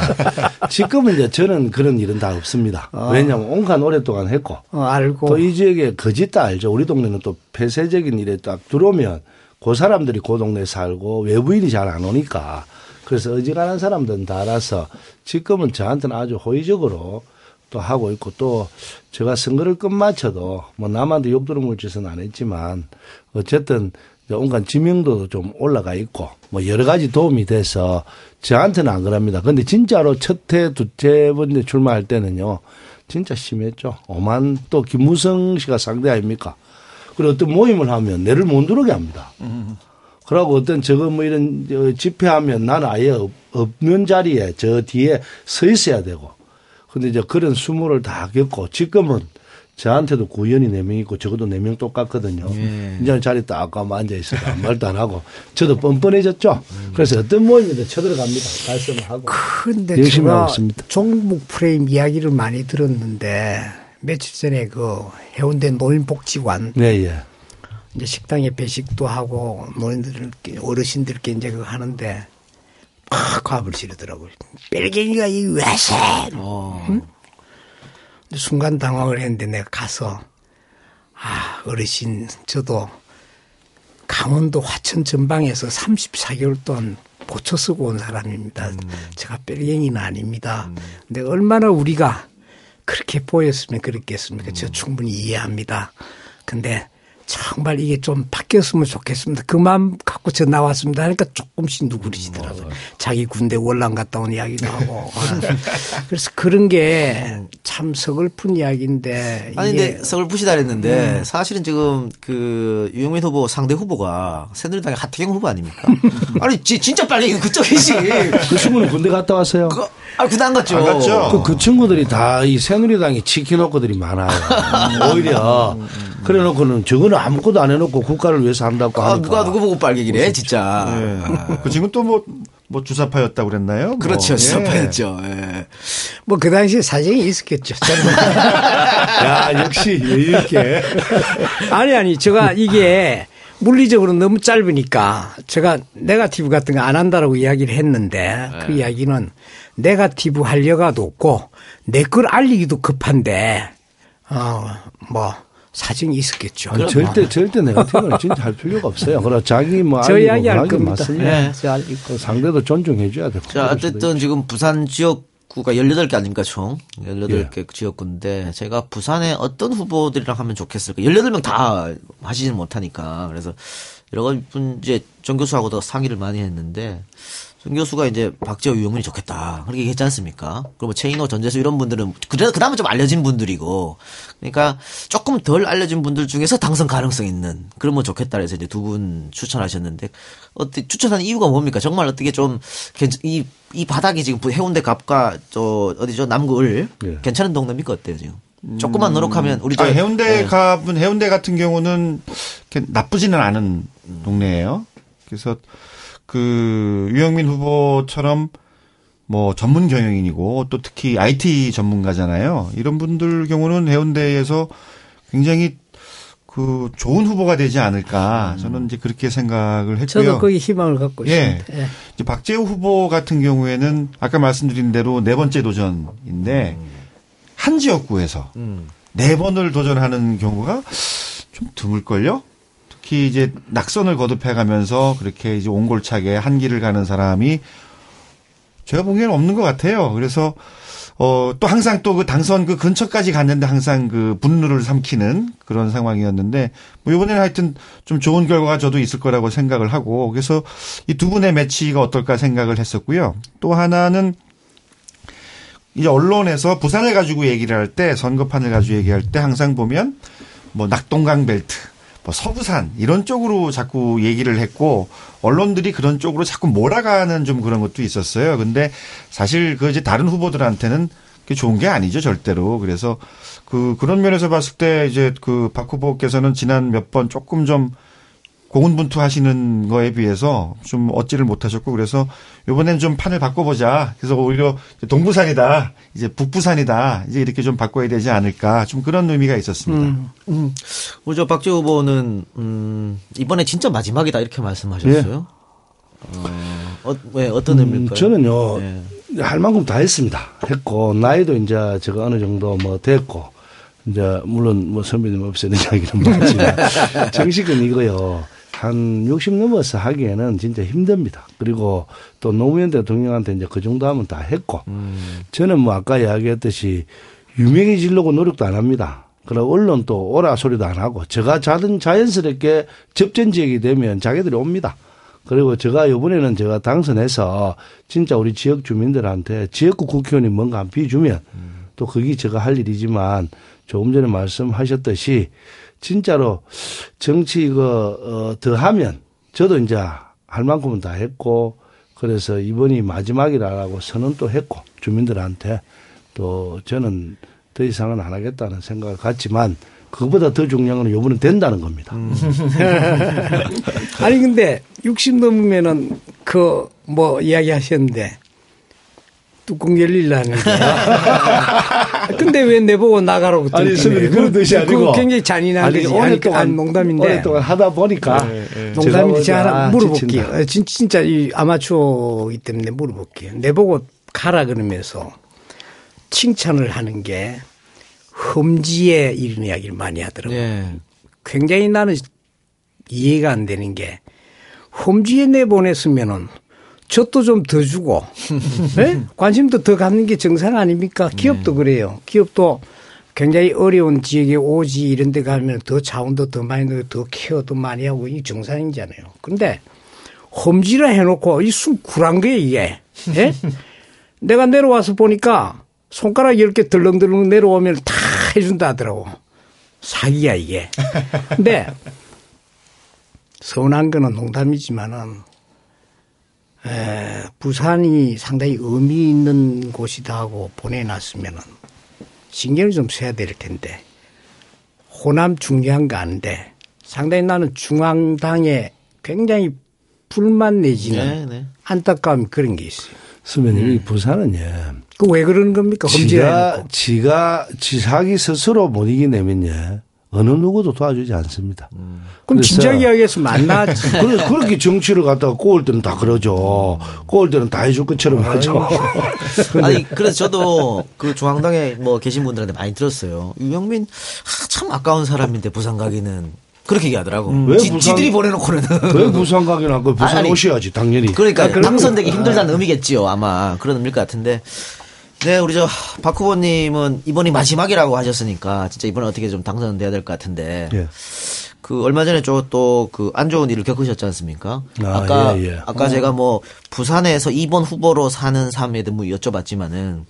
지금은 이제 저는 그런 일은 다 없습니다. 왜냐하면 온갖 오랫동안 했고 알고. 또 이 지역에 거짓 다 알죠. 우리 동네는 또 폐쇄적인 일에 딱 들어오면 그 사람들이 그 동네에 살고 외부인이 잘 안 오니까 그래서 어지간한 사람들은 다 알아서 지금은 저한테는 아주 호의적으로 또 하고 있고 또 제가 선거를 끝마쳐도 뭐 남한테 욕 들어물 짓은 안 했지만 어쨌든 온갖 지명도도 좀 올라가 있고 뭐 여러 가지 도움이 돼서 저한테는 안 그럽니다. 근데 진짜로 첫 해, 두째 번째 출마할 때는요 진짜 심했죠. 오만 또 김무성 씨가 상대 아닙니까? 그리고 어떤 모임을 하면 내를 못 들어오게 합니다. 그러고 어떤 저거 뭐 이런 집회하면 나는 아예 없는 자리에 저 뒤에 서 있어야 되고. 근데 이제 그런 수모를 다 겪고 지금은 저한테도 구연이 4명 있고 적어도 4명 똑같거든요. 예. 이제는 자리 딱 가면 앉아있어도 아무 말도 안 하고 저도 뻔뻔해졌죠. 그래서 어떤 모임에도 쳐들어갑니다. 말씀을 하고. 근데 열심히 하고 있습니다. 종북 프레임 이야기를 많이 들었는데 며칠 전에 그 해운대 노인복지관. 네, 예. 이제 식당에 배식도 하고 노인들 어르신들께 이제 그거 하는데 막 과업을 지르더라고요. 벨갱이가 이 외생. 응? 순간 당황을 했는데 내가 가서 어르신 저도 강원도 화천 전방에서 34개월 동안 고쳐 쓰고 온 사람입니다. 제가 벨갱이는 아닙니다. 근데 얼마나 우리가 그렇게 보였으면 그랬겠습니까? 저 충분히 이해합니다. 근데 정말 이게 좀 바뀌었으면 좋겠습니다. 그만 갖고 저 나왔습니다. 하니까 조금씩 누그러지더라고요. 자기 군대 월남 갔다 온 이야기도 하고. 그래서 그런 게 참 서글픈 이야기인데. 아니, 근데 서글프시다 그랬는데 사실은 지금 그 유영민 후보 상대 후보가 새누리당의 하태경 후보 아닙니까? 아니, 진짜 빨리 그쪽이지. 그 친구는 군대 갔다 왔어요. 군대 안 갔죠. 안 갔죠. 그 친구들이 다 이 새누리당이 치킨 호커들이 많아요. 오히려. 그래 놓고는 저거는 아무것도 안 해놓고 국가를 위해서 한다고 하니까. 누가 누구 보고 빨갱이래 진짜. 네. 그 친구는 또 뭐 주사파였다고 그랬나요? 그렇죠. 뭐. 주사파였죠. 예. 뭐 그 당시에 사정이 있었겠죠. 야, 역시 여유있게. 아니, 제가 이게 물리적으로 너무 짧으니까 제가 네거티브 같은 거 안 한다라고 이야기를 했는데 네. 그 이야기는 네거티브 할 여가도 없고 내 걸 알리기도 급한데 뭐 사정이 있었겠죠. 그럼 절대 네거티브는 진짜 할 필요가 없어요. 그러나 자기 뭐 저 이야기 할 겁니다. 네. 그 상대도 존중해 줘야 되고. 자, 어쨌든 지금 부산 지역구가 18개 아닙니까 총? 18개 예. 지역구인데 제가 부산에 어떤 후보들이랑 하면 좋겠을까. 18명 다 하시지는 못하니까. 그래서 여러 분 이제 정 교수하고도 상의를 많이 했는데 정 교수가 이제 박재호 유영민이 좋겠다 그렇게 얘기했지 않습니까? 그리고 최인호 전재수 이런 분들은 그래도 그다음에 좀 알려진 분들이고 그러니까 조금 덜 알려진 분들 중에서 당선 가능성 있는 그러면 좋겠다 그래서 이제 두 분 추천하셨는데 어떻게 추천하는 이유가 뭡니까? 정말 어떻게 좀 이 바닥이 지금 해운대 갑과 저 어디죠 남구을 예. 괜찮은 동네입니까 어때요 지금? 조금만 노력하면 우리 해운대 갑은 네. 해운대 같은 경우는 나쁘지는 않은 동네예요. 그래서 그 유영민 후보처럼 뭐 전문 경영인이고 또 특히 IT 전문가잖아요. 이런 분들 경우는 해운대에서 굉장히 그 좋은 후보가 되지 않을까 저는 이제 그렇게 생각을 했고요. 저도 거기 희망을 갖고 있습니다. 예. 이제 박재호 후보 같은 경우에는 아까 말씀드린 대로 네 번째 도전인데 한 지역구에서 네 번을 도전하는 경우가 좀 드물걸요? 특히 이제 낙선을 거듭해가면서 그렇게 이제 옹골차게 한 길을 가는 사람이 제가 보기에는 없는 것 같아요. 그래서, 또 항상 또 그 당선 그 근처까지 갔는데 항상 그 분노를 삼키는 그런 상황이었는데 뭐 이번에는 하여튼 좀 좋은 결과가 저도 있을 거라고 생각을 하고 그래서 이 두 분의 매치가 어떨까 생각을 했었고요. 또 하나는 이제 언론에서 부산을 가지고 얘기를 할 때 선거판을 가지고 얘기할 때 항상 보면 뭐 낙동강 벨트, 뭐 서부산 이런 쪽으로 자꾸 얘기를 했고 언론들이 그런 쪽으로 자꾸 몰아가는 좀 그런 것도 있었어요. 근데 사실 그 이제 다른 후보들한테는 그게 좋은 게 아니죠 절대로. 그래서 그런 면에서 봤을 때 이제 그 박 후보께서는 지난 몇 번 조금 좀 고군분투하시는 거에 비해서 좀 얻지를 못하셨고 그래서 이번엔 좀 판을 바꿔보자. 그래서 오히려 동부산이다, 이제 북부산이다, 이제 이렇게 좀 바꿔야 되지 않을까. 좀 그런 의미가 있었습니다. 우리 저 박재호 후보는 이번에 진짜 마지막이다 이렇게 말씀하셨어요. 예. 왜 어떤 의미일까요? 저는요 예. 할 만큼 다 했습니다. 했고 나이도 이제 제가 어느 정도 뭐 됐고 이제 물론 뭐 선배님 없애는 이야기는 많지만 정식은 이거요. 한 60 넘어서 하기에는 진짜 힘듭니다. 그리고 또 노무현 대통령한테 이제 그 정도 하면 다 했고 저는 뭐 아까 이야기했듯이 유명해지려고 노력도 안 합니다. 그리고 언론도 오라 소리도 안 하고 제가 자연스럽게 접전 지역이 되면 자기들이 옵니다. 그리고 제가 이번에는 제가 당선해서 진짜 우리 지역 주민들한테 지역구 국회의원이 뭔가 안 피해주면 또 그게 제가 할 일이지만 조금 전에 말씀하셨듯이 진짜로 정치 이거 더 하면 저도 이제 할 만큼은 다 했고 그래서 이번이 마지막이라고 선언도 했고 주민들한테 또 저는 더 이상은 안 하겠다는 생각을 갖지만 그보다 더 중요한 건 이번은 된다는 겁니다. 아니 근데 60 넘으면은 그 뭐 이야기하셨는데 뚜껑 열리려는 게. 근데 왜 내보고 나가라고. 아니, 선배님, 그런 뜻이 아니고. 굉장히 잔인한 게 오랫동안 농담인데. 오랫동안 하다 보니까. 네. 농담인데 제가 하나 물어볼게요. 지친다. 진짜 이 아마추어이기 때문에 물어볼게요. 내보고 가라 그러면서 칭찬을 하는 게 험지에 이런 이야기를 많이 하더라고요. 네. 굉장히 나는 이해가 안 되는 게 험지에 내보냈으면은 젖도 좀 더 주고 네? 관심도 더 갖는 게 정상 아닙니까? 기업도 그래요. 기업도 굉장히 어려운 지역에 오지 이런 데 가면 더 자원도 더 많이 넣고 더 케어도 많이 하고 이게 정상이잖아요. 그런데 험지라 해놓고 이 숨 굴한 거예요 이게. 네? 내가 내려와서 보니까 손가락 10개 덜렁덜렁 내려오면 다 해준다 하더라고. 사기야 이게. 근데 서운한 거는 농담이지만은 부산이 상당히 의미 있는 곳이다 하고 보내놨으면은 신경을 좀 써야 될 텐데 호남 중요한 거 아는데 상당히 나는 중앙당에 굉장히 불만 내지는 네네. 안타까움 그런 게 있어요. 선배님 이 부산은 예. 그 왜 그러는 겁니까? 지가 지 사기 스스로 못 이기내면 예. 어느 누구도 도와주지 않습니다. 그럼 진작 이야기해서 만나지. 그래서 그렇게 정치를 갖다가 꼬울 때는 다 그러죠. 꼬울 때는 다 해줄 것처럼 하죠. 아니, 그래서 저도 그 중앙당에 뭐 계신 분들한테 많이 들었어요. 유영민, 참 아까운 사람인데 부산 가기는. 그렇게 얘기하더라고. 왜 부산, 지들이 보내놓고는. 왜 부산 가긴 한 거 부산 아니, 오셔야지, 당연히. 그러니까 당선되기 힘들다는 의미겠지요, 아마. 그런 의미일 것 같은데. 네, 우리 저 박 후보님은 이번이 마지막이라고 하셨으니까 진짜 이번에 어떻게 좀 당선돼야 될 것 같은데. 예. 그 얼마 전에 저 또 그 안 좋은 일을 겪으셨지 않습니까? 아까 제가 뭐 부산에서 2번 후보로 사는 삶에 대해 뭐 여쭤봤지만은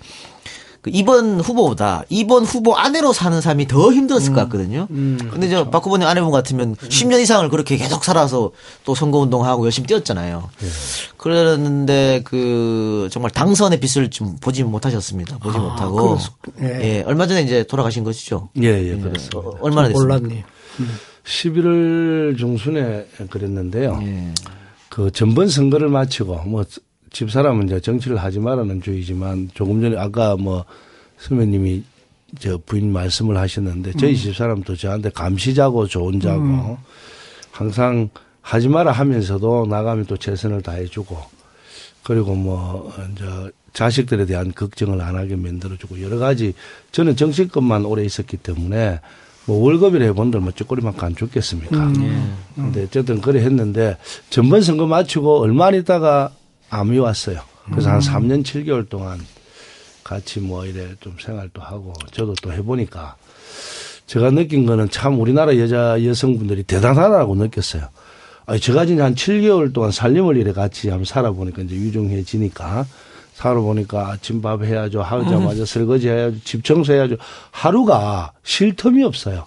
그 2번 후보보다 2번 후보 아내로 사는 삶이 더 힘들었을 것 같거든요. 근데 저 박 후보님 아내분 같으면 10년 이상을 그렇게 계속 살아서 또 선거운동하고 열심히 뛰었잖아요. 예. 그런데 그 정말 당선의 빛을 좀 보지 못하셨습니다. 보지 못하고. 예. 예. 얼마 전에 이제 돌아가신 것이죠. 예, 예. 그렇습니다. 얼마나 됐습니까? 몰랐네요. 11월 중순에 그랬는데요. 예. 그 전번 선거를 마치고 뭐 집사람은 이제 정치를 하지 말라는 주의지만 조금 전에 아까 뭐 선배님이 저 부인 말씀을 하셨는데 저희 집사람도 저한테 감시자고 조언자고 항상 하지 마라 하면서도 나가면 또 최선을 다해주고 그리고 뭐 이제 자식들에 대한 걱정을 안 하게 만들어주고 여러 가지 저는 정치권만 오래 있었기 때문에 뭐 월급이라 해본들 뭐 쪼꼬리 만큼 안 죽겠습니까. 근데 어쨌든 그래 했는데 전번 선거 마치고 얼마 안 있다가 암이 왔어요. 그래서 한 3년 7개월 동안 같이 뭐 이래 좀 생활도 하고 저도 또 해보니까 제가 느낀 거는 참 우리나라 여성분들이 대단하다고 느꼈어요. 아니, 제가 이제 한 7개월 동안 살림을 이래 같이 한번 살아보니까 이제 유종해지니까 살아보니까 아침밥 해야죠. 하자마자 설거지 해야죠. 집 청소해야죠. 하루가 쉴 틈이 없어요.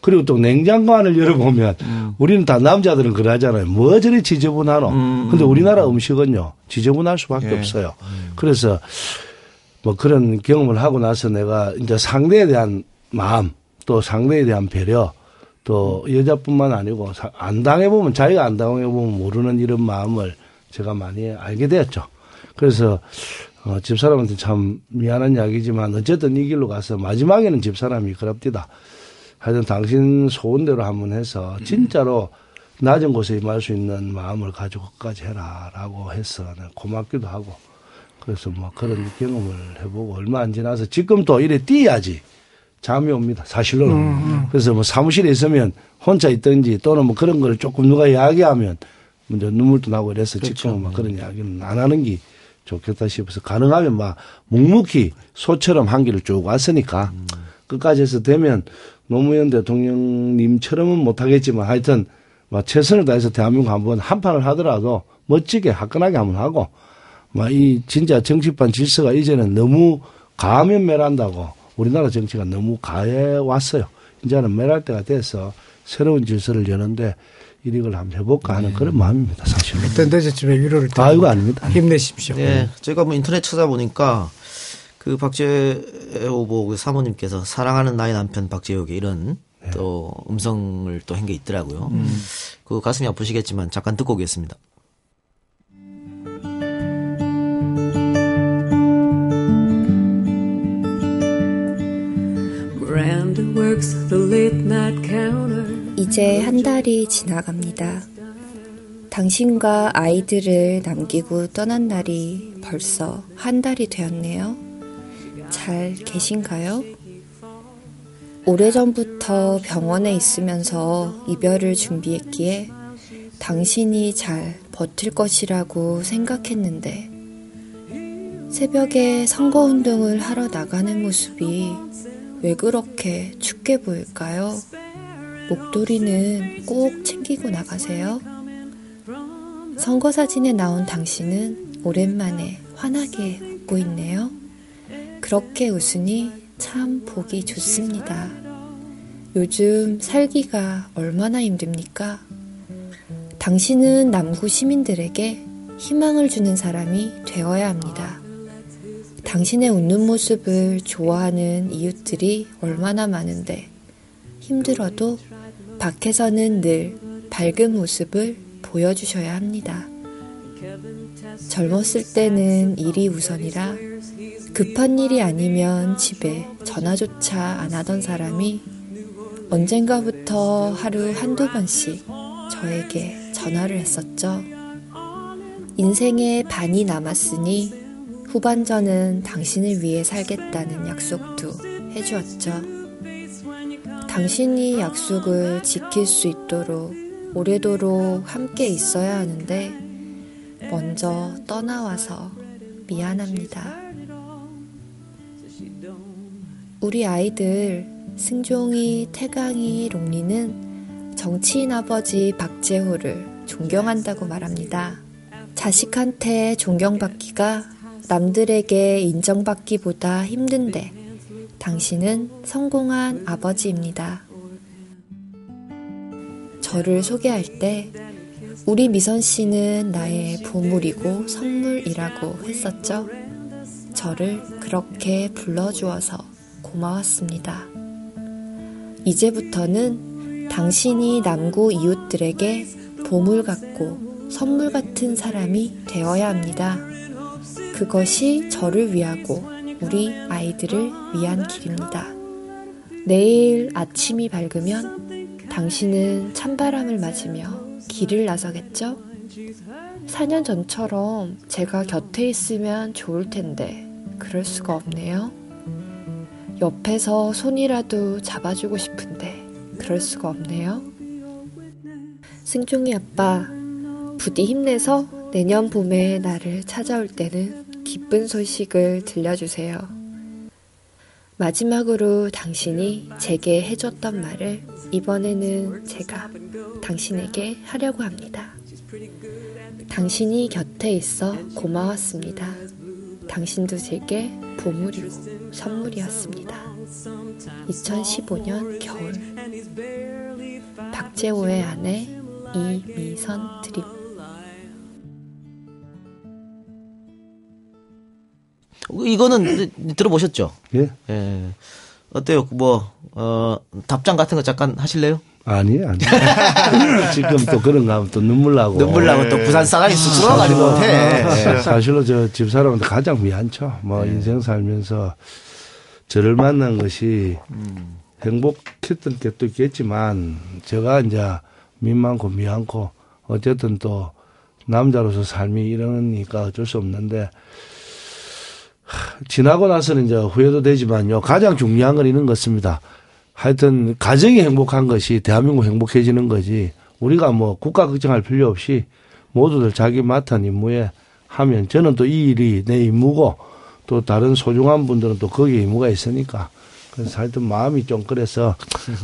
그리고 또 냉장고 안을 열어보면 우리는 다 남자들은 그러잖아요. 뭐 저리 지저분하노. 근데 우리나라 음식은요. 지저분할 수밖에 없어요. 그래서 뭐 그런 경험을 하고 나서 내가 이제 상대에 대한 마음 또 상대에 대한 배려 또 여자뿐만 아니고 안 당해보면 자기가 안 당해보면 모르는 이런 마음을 제가 많이 알게 되었죠. 그래서 집사람한테 참 미안한 이야기지만 어쨌든 이 길로 가서 마지막에는 집사람이 그럽디다. 하여튼 당신 소원대로 한번 해서 진짜로 낮은 곳에 임할 수 있는 마음을 가지고 끝까지 해라라고 해서 고맙기도 하고 그래서 뭐 그런 경험을 해보고 얼마 안 지나서 지금 또 이래 뛰어야지 잠이 옵니다. 사실로는. 그래서 뭐 사무실에 있으면 혼자 있든지 또는 뭐 그런 걸 조금 누가 이야기하면 먼저 눈물도 나고 이래서 그렇죠. 지금은 막 그런 이야기는 안 하는 게 좋겠다 싶어서 가능하면 막 묵묵히 소처럼 한 길을 쭉 왔으니까 끝까지 해서 되면 노무현 대통령님처럼은 못하겠지만 하여튼 막 최선을 다해서 대한민국 한번 한판을 하더라도 멋지게 화끈하게 한번 하고 막 이 진짜 정치판 질서가 이제는 너무 가하면 멸한다고 우리나라 정치가 너무 가해 왔어요. 이제는 멸할 때가 돼서 새로운 질서를 여는데 이익을 한번 해볼까 하는 그런 마음입니다. 사실은. 일단 대제쯤에 위로를 아이고 아닙니다. 힘내십시오. 네, 제가 뭐 인터넷 찾아보니까 그 박재호 후보 사모님께서 사랑하는 나의 남편 박재호에게 이런 또 음성을 또 한 게 있더라고요. 그 가슴이 아프시겠지만 잠깐 듣고 오겠습니다. 이제 한 달이 지나갑니다. 당신과 아이들을 남기고 떠난 날이 벌써 한 달이 되었네요. 잘 계신가요? 오래전부터 병원에 있으면서 이별을 준비했기에 당신이 잘 버틸 것이라고 생각했는데 새벽에 선거운동을 하러 나가는 모습이 왜 그렇게 춥게 보일까요? 목도리는 꼭 챙기고 나가세요. 선거사진에 나온 당신은 오랜만에 환하게 웃고 있네요. 그렇게 웃으니 참 보기 좋습니다. 요즘 살기가 얼마나 힘듭니까? 당신은 남구 시민들에게 희망을 주는 사람이 되어야 합니다. 당신의 웃는 모습을 좋아하는 이웃들이 얼마나 많은데 힘들어도 밖에서는 늘 밝은 모습을 보여주셔야 합니다. 젊었을 때는 일이 우선이라 급한 일이 아니면 집에 전화조차 안 하던 사람이 언젠가부터 하루 한두 번씩 저에게 전화를 했었죠. 인생의 반이 남았으니 후반전은 당신을 위해 살겠다는 약속도 해주었죠. 당신이 약속을 지킬 수 있도록 오래도록 함께 있어야 하는데 먼저 떠나와서 미안합니다. 우리 아이들 승종이, 태강이, 롱리는 정치인 아버지 박재호를 존경한다고 말합니다. 자식한테 존경받기가 남들에게 인정받기보다 힘든데 당신은 성공한 아버지입니다. 저를 소개할 때 우리 미선 씨는 나의 보물이고 선물이라고 했었죠. 저를 그렇게 불러주어서 고마웠습니다. 이제부터는 당신이 남구 이웃들에게 보물 같고 선물 같은 사람이 되어야 합니다. 그것이 저를 위하고 우리 아이들을 위한 길입니다. 내일 아침이 밝으면 당신은 찬바람을 맞으며 길을 나서겠죠? 4년 전처럼 제가 곁에 있으면 좋을 텐데 그럴 수가 없네요. 옆에서 손이라도 잡아주고 싶은데 그럴 수가 없네요. 승종이 아빠, 부디 힘내서 내년 봄에 나를 찾아올 때는 기쁜 소식을 들려주세요. 마지막으로 당신이 제게 해줬던 말을 이번에는 제가 당신에게 하려고 합니다. 당신이 곁에 있어 고마웠습니다. 당신도 제게 보물이고 선물이었습니다. 2015년 겨울. 박재호의 아내 이미선 드림. 이거는 들어보셨죠? 예. 예. 어때요? 뭐 답장 같은 거 잠깐 하실래요? 아니에요. 지금 또 그런가 하면 또 눈물 나고 또 부산 사람이 수술을 가지 못해. 사실로 저 집사람한테 가장 미안죠. 뭐 예. 인생 살면서 저를 만난 것이 행복했던 게 또 있겠지만 제가 이제 민망고 미안고 어쨌든 또 남자로서 삶이 이러니까 어쩔 수 없는데 지나고 나서는 이제 후회도 되지만요. 가장 중요한 건 이런 것입니다. 하여튼 가정이 행복한 것이 대한민국 행복해지는 거지 우리가 뭐 국가 걱정할 필요 없이 모두들 자기 맡은 임무에 하면 저는 또 이 일이 내 임무고 또 다른 소중한 분들은 또 거기에 임무가 있으니까 그래서 하여튼 마음이 좀 그래서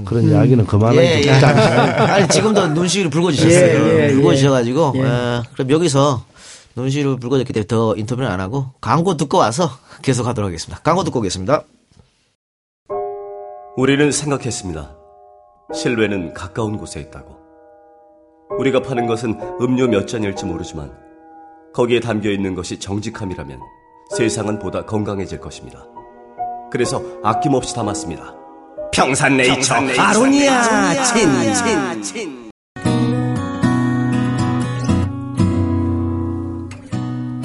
그런 이야기는 그만하고 예. 아니 지금도 눈시울이 붉어지셨어요. 붉어지셔가지고 그럼 여기서 눈시울이 붉어졌기 때문에 더 인터뷰는 안 하고 광고 듣고 와서 계속 하도록 하겠습니다. 광고 듣고 오겠습니다. 우리는 생각했습니다. 신뢰는 가까운 곳에 있다고. 우리가 파는 것은 음료 몇 잔일지 모르지만 거기에 담겨있는 것이 정직함이라면 세상은 보다 건강해질 것입니다. 그래서 아낌없이 담았습니다. 평산네이처 아로니아 친.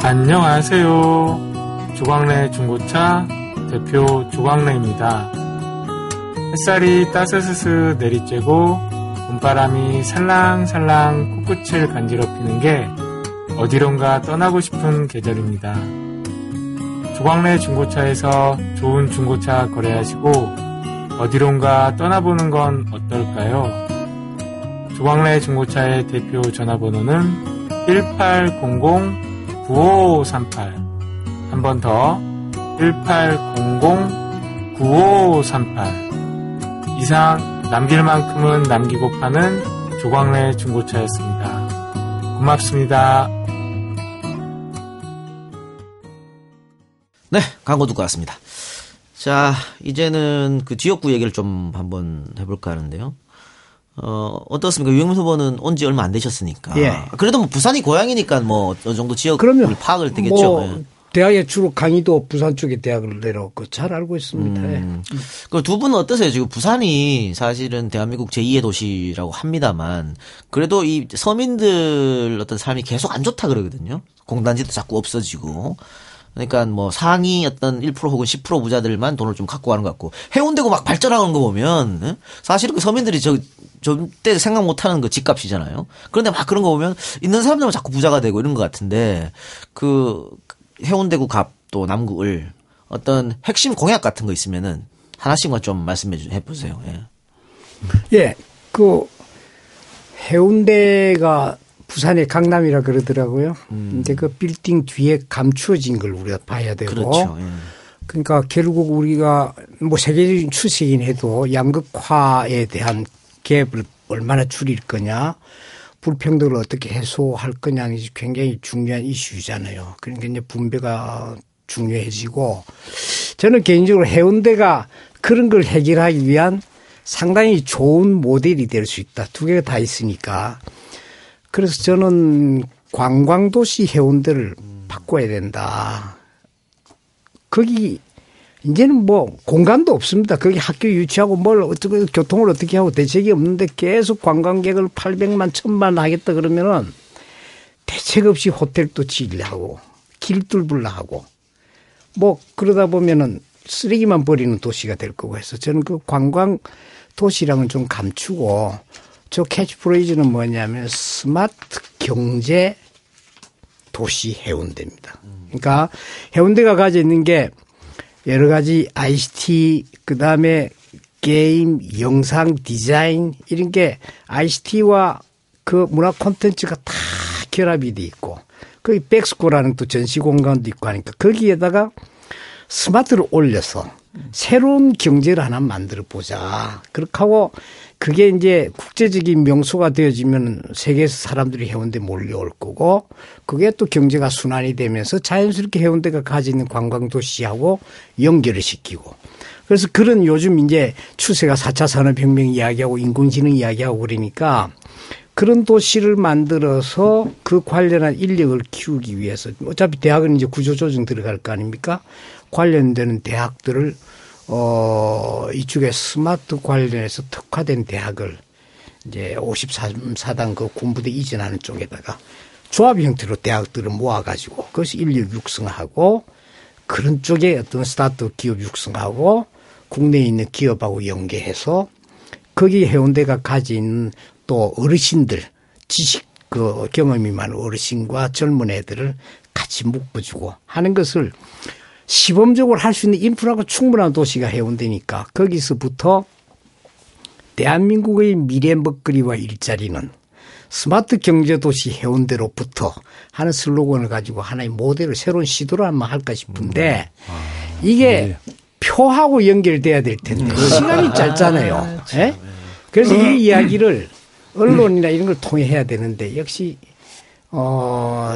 안녕하세요. 조광래 중고차 대표 조광래입니다. 햇살이 따스스스 내리쬐고 봄바람이 살랑살랑 코끝을 간지럽히는 게 어디론가 떠나고 싶은 계절입니다. 조광래 중고차에서 좋은 중고차 거래하시고 어디론가 떠나보는 건 어떨까요? 조광래 중고차의 대표 전화번호는 1800 9538. 한 번 더 1800-9538. 이상 남길 만큼은 남기고 파는 조광래 중고차였습니다. 고맙습니다. 네, 광고 듣고 왔습니다. 자, 이제는 그 지역구 얘기를 좀 한번 해볼까 하는데요. 어떻습니까? 유영민 후보는 온 지 얼마 안 되셨으니까. 예. 그래도 뭐 부산이 고향이니까 뭐 어느 정도 지역을 그럼요. 파악을 되겠죠. 뭐 대학에 주로 강의도 부산 쪽에 대학을 내려왔고 잘 알고 있습니다. 예. 그 두 분은 어떠세요? 지금 부산이 사실은 대한민국 제2의 도시라고 합니다만 그래도 이 서민들 어떤 삶이 계속 안 좋다 그러거든요. 공단지도 자꾸 없어지고. 그러니까 뭐 상위 어떤 1% 혹은 10% 부자들만 돈을 좀 갖고 가는 것 같고, 해운대구 막 발전하는 거 보면 사실 그 서민들이 저때 생각 못하는 그 집값이잖아요. 그런데 막 그런 거 보면 있는 사람들만 자꾸 부자가 되고 이런 것 같은데, 그 해운대구갑 또 남구을 어떤 핵심 공약 같은 거 있으면은 하나씩만 좀 말씀해 보세요. 예. 예, 그 해운대가 부산의 강남이라 그러더라고요. 이제 그 빌딩 뒤에 감추어진 걸 우리가 봐야 되고. 그렇죠. 예. 그러니까 결국 우리가 뭐 세계적인 추세긴 해도 양극화에 대한 갭을 얼마나 줄일 거냐, 불평등을 어떻게 해소할 거냐는 굉장히 중요한 이슈잖아요. 그러니까 이제 분배가 중요해지고, 저는 개인적으로 해운대가 그런 걸 해결하기 위한 상당히 좋은 모델이 될 수 있다. 두 개가 다 있으니까. 그래서 저는 관광도시 해운대를 바꿔야 된다. 거기 이제는 뭐 공간도 없습니다. 거기 학교 유치하고 뭘 어떻게 교통을 어떻게 하고 대책이 없는데 계속 관광객을 800만 1000만 하겠다 그러면은 대책 없이 호텔도 지으려고 길뚫으려고 뭐 그러다 보면은 쓰레기만 버리는 도시가 될 거고 해서, 저는 그 관광 도시랑은 좀 감추고, 저 캐치프레이즈는 뭐냐면 스마트 경제 도시 해운대입니다. 그러니까 해운대가 가지고 있는 게 여러 가지 ICT, 그다음에 게임, 영상, 디자인 이런 게 ICT와 그 문화 콘텐츠가 다 결합이 돼 있고, 거기 백스코라는 또 전시 공간도 있고 하니까 거기에다가 스마트를 올려서 새로운 경제를 하나 만들어 보자. 그렇게 하고 그게 이제 국제적인 명소가 되어지면 세계에서 사람들이 해운대 몰려올 거고, 그게 또 경제가 순환이 되면서 자연스럽게 해운대가 가지는 관광도시하고 연결을 시키고, 그래서 그런 요즘 이제 추세가 4차 산업혁명 이야기하고 인공지능 이야기하고 그러니까 그런 도시를 만들어서 그 관련한 인력을 키우기 위해서, 어차피 대학은 이제 구조조정 들어갈 거 아닙니까? 관련되는 대학들을 이쪽에 스마트 관련해서 특화된 대학을 이제 54단 그 군부대 이전하는 쪽에다가 조합 형태로 대학들을 모아가지고 그것이 인력 육성하고, 그런 쪽에 어떤 스타트업 기업 육성하고, 국내에 있는 기업하고 연계해서 거기 해운대가 가진 또 어르신들, 지식 그 경험이 많은 어르신과 젊은 애들을 같이 묶어주고 하는 것을 시범적으로 할 수 있는 인프라가 충분한 도시가 해운대니까, 거기서부터 대한민국의 미래 먹거리와 일자리는 스마트 경제도시 해운대로부터 하는 슬로건을 가지고 하나의 모델을, 새로운 시도를 한번 할까 싶은데, 이게 표하고 연결돼야 될 텐데 시간이 짧잖아요. 네? 그래서 이 이야기를 언론이나 이런 걸 통해 해야 되는데, 역시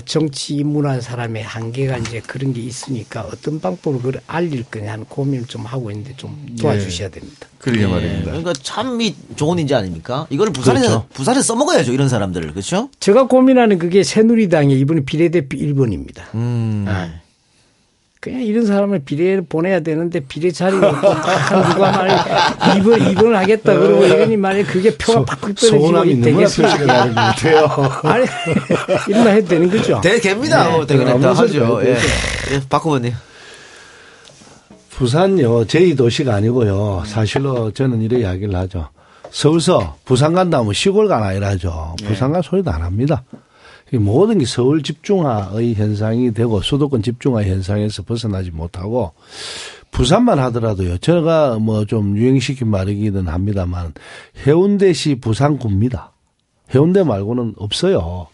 정치 입문한 사람의 한계가 이제 그런 게 있으니까 어떤 방법으로 그걸 알릴 거냐 하는 고민을 좀 하고 있는데 좀 도와주셔야 됩니다. 그러게 말입니다. 그러니까 참 좋은 인재 아닙니까? 이걸 부산에서, 그렇죠. 부산에서 써먹어야죠, 이런 사람들을. 그렇죠? 제가 고민하는 그게 새누리당의 이번에 비례대표 1번입니다. 네. 그냥 이런 사람을 비례를 보내야 되는데 비례 자리가 없고 누가 말해 입을 하겠다 그러고 이러니 말이야, 그게 표가 팍팍 떨어지고 되게 아프시거든요. 아니 이런 말 해도 되는 거죠? 됩니다. 네. 되겠다 하죠. 예. 박 후보님. 부산요 제2도시가 아니고요. 사실로 저는 이런 이야기를 하죠. 서울서 부산 간다 하면 시골 가나 이라죠. 부산 간 소리도 안 합니다. 모든 게 서울 집중화의 현상이 되고 수도권 집중화 현상에서 벗어나지 못하고, 부산만 하더라도요. 제가 뭐 좀 유행시킨 말이기는 합니다만, 해운대시 부산구입니다. 해운대 말고는 없어요.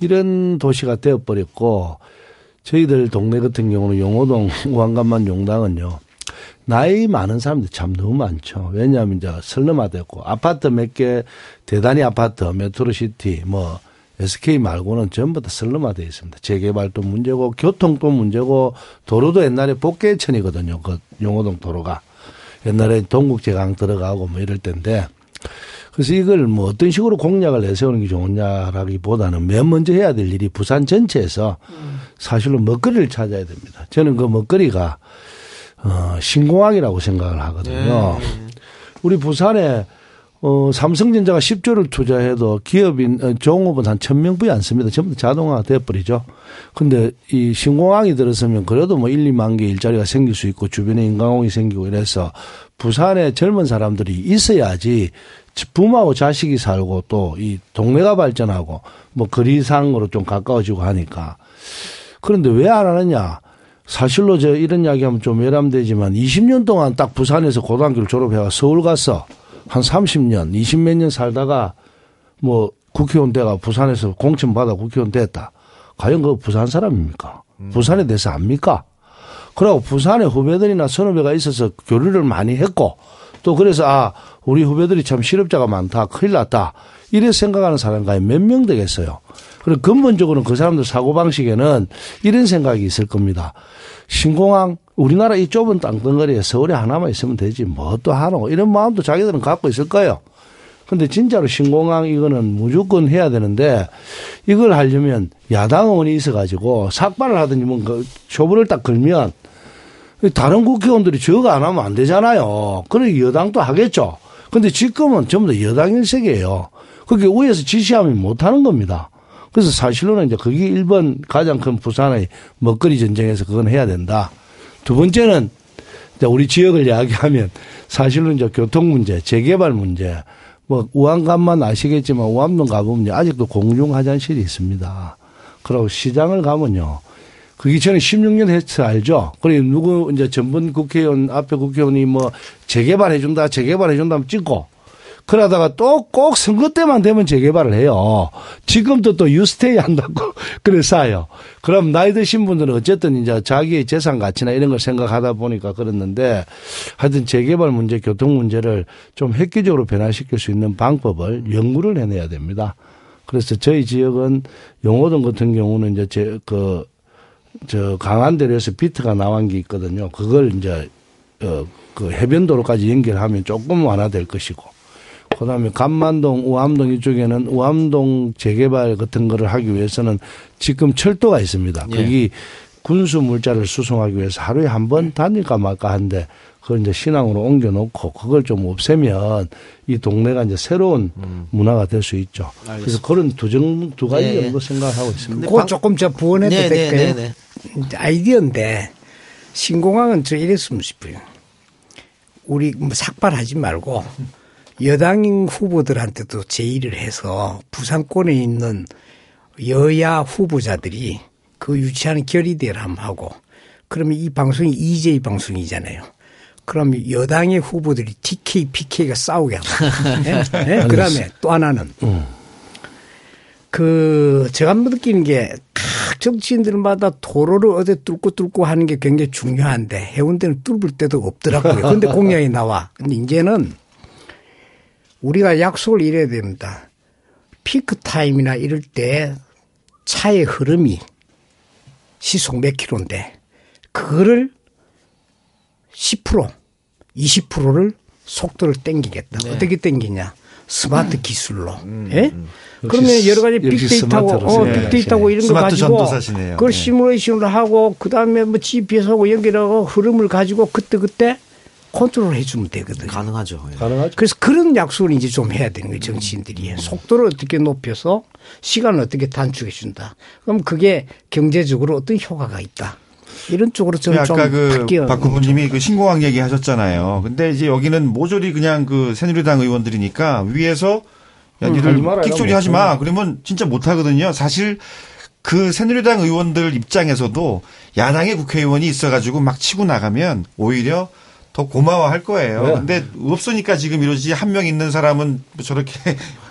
이런 도시가 되어버렸고, 저희들 동네 같은 경우는 용호동, 우암동 용당은요. 나이 많은 사람들 참 너무 많죠. 왜냐하면 이제 설렘화 됐고, 아파트 몇 개, 대단히 아파트, 메트로시티, 뭐, SK 말고는 전부 다 슬럼화되어 있습니다. 재개발도 문제고, 교통도 문제고, 도로도 옛날에 복개천이거든요. 그 용호동 도로가. 옛날에 동국제강 들어가고 뭐 이럴 때인데. 그래서 이걸 뭐 어떤 식으로 공약을 내세우는 게 좋냐라기보다는 맨 먼저 해야 될 일이 부산 전체에서 사실로 먹거리를 찾아야 됩니다. 저는 그 먹거리가, 신공항이라고 생각을 하거든요. 우리 부산에 삼성전자가 10조를 투자해도 기업인, 종업은 한 1000명 부에 안 씁니다. 전부 다 자동화가 되어버리죠. 근데 이 신공항이 들어서면 그래도 뭐 1, 2만 개 일자리가 생길 수 있고 주변에 인간공이 생기고 이래서 부산에 젊은 사람들이 있어야지 부모하고 자식이 살고 또 이 동네가 발전하고 뭐 거리상으로 좀 가까워지고 하니까. 그런데 왜 안 하느냐. 사실로 제가 이런 이야기하면 좀 외람되지만 20년 동안 딱 부산에서 고등학교를 졸업해가 서울 가서 한 30년, 20몇 년 살다가 뭐 국회의원 돼가 부산에서 공천받아 국회의원 됐다. 과연 그거 부산 사람입니까? 부산에 대해서 압니까? 그리고 부산에 후배들이나 선후배가 있어서 교류를 많이 했고 또 그래서 아, 우리 후배들이 참 실업자가 많다. 큰일 났다. 이래 생각하는 사람과의 몇 명 되겠어요. 그리고 근본적으로는 그 사람들 사고방식에는 이런 생각이 있을 겁니다. 신공항, 우리나라 이 좁은 땅덩어리에 서울에 하나만 있으면 되지 뭐 또 하노. 이런 마음도 자기들은 갖고 있을 거예요. 근데 진짜로 신공항 이거는 무조건 해야 되는데 이걸 하려면 야당 의원이 있어가지고 삭발을 하든지 뭐 쇼부를 딱 걸면 다른 국회의원들이 저거 안 하면 안 되잖아요. 그래 여당도 하겠죠. 근데 지금은 전부 다 여당 일색이에요. 그게 위에서 지시하면 못 하는 겁니다. 그래서 사실로는 이제 그게 1번 가장 큰 부산의 먹거리 전쟁에서 그건 해야 된다. 두 번째는 이제 우리 지역을 이야기하면 사실로는 이제 교통 문제, 재개발 문제, 뭐 우암간만 아시겠지만 우암동 가보면 아직도 공중 화장실이 있습니다. 그리고 시장을 가면요. 그게 2016년 했어 알죠? 그래 누구 이제 전번 국회의원 앞에 국회의원이 뭐 재개발해준다, 재개발해준다 하면 찍고. 그러다가 또 꼭 선거 때만 되면 재개발을 해요. 지금도 또 유스테이 한다고 그래 싸요. 그럼 나이 드신 분들은 어쨌든 이제 자기의 재산 가치나 이런 걸 생각하다 보니까 그랬는데 하여튼 재개발 문제, 교통 문제를 좀 획기적으로 변화시킬 수 있는 방법을 연구를 해내야 됩니다. 그래서 저희 지역은 용호동 같은 경우는 이제 강한대로에서 비트가 나온 게 있거든요. 그걸 이제 그 해변도로까지 연결하면 조금 완화될 것이고. 그다음에 감만동, 우암동 이쪽에는 우암동 재개발 같은 거를 하기 위해서는 지금 철도가 있습니다. 예. 거기 군수 물자를 수송하기 위해서 하루에 한 번 다닐까 말까 한데 그걸 이제 신항으로 옮겨놓고 그걸 좀 없애면 이 동네가 이제 새로운 문화가 될 수 있죠. 알겠습니다. 그래서 그런 두 가지 정도 생각하고 있습니다. 그거 조금 제가 부원해도 될까요? 아이디어인데 신공항은 저 이랬으면 싶어요. 우리 뭐 삭발하지 말고. 여당인 후보들한테도 제의를 해서 부산권에 있는 여야 후보자들이 그 유치하는 결의대람하고 그러면 이 방송이 EJ 방송이잖아요. 그럼 여당의 후보들이 TK, PK가 싸우게 하고. 네? 네? 그 다음에 또 하나는 제가 한번 느끼는 게 각 정치인들마다 도로를 어디 뚫고 하는 게 굉장히 중요한데 해운대는 뚫을 때도 없더라고요. 그런데 공약이 나와. 근데 이제는 우리가 약속을 이래야 됩니다. 피크타임이나 이럴 때 차의 흐름이 시속 몇 킬로인데 그거를 10%, 20%를 속도를 땡기겠다. 네. 어떻게 땡기냐. 스마트 기술로. 예? 그러면 여러 가지 빅데이터고 이런 거 가지고 전도사시네요. 그걸 시뮬레이션을 하고 그다음에 뭐 GPS하고 연결하고 흐름을 가지고 그때그때 컨트롤 해주면 되거든요. 가능하죠. 예. 가능하죠. 그래서 그런 약속을 이제 좀 해야 되는 거예요. 정치인들이. 속도를 어떻게 높여서 시간을 어떻게 단축해 준다. 그럼 그게 경제적으로 어떤 효과가 있다. 이런 쪽으로 저는 아까 박 후보님이 그 신공항 얘기하셨잖아요. 근데 이제 여기는 모조리 그냥 그 새누리당 의원들이니까 위에서 야 니들 끽소리 하지 마. 그러면 진짜 못하거든요. 사실 그 새누리당 의원들 입장에서도 야당의 국회의원이 있어가지고 막 치고 나가면 오히려 더 고마워할 거예요. 네. 근데 없으니까 지금 이러지 한 명 있는 사람은 저렇게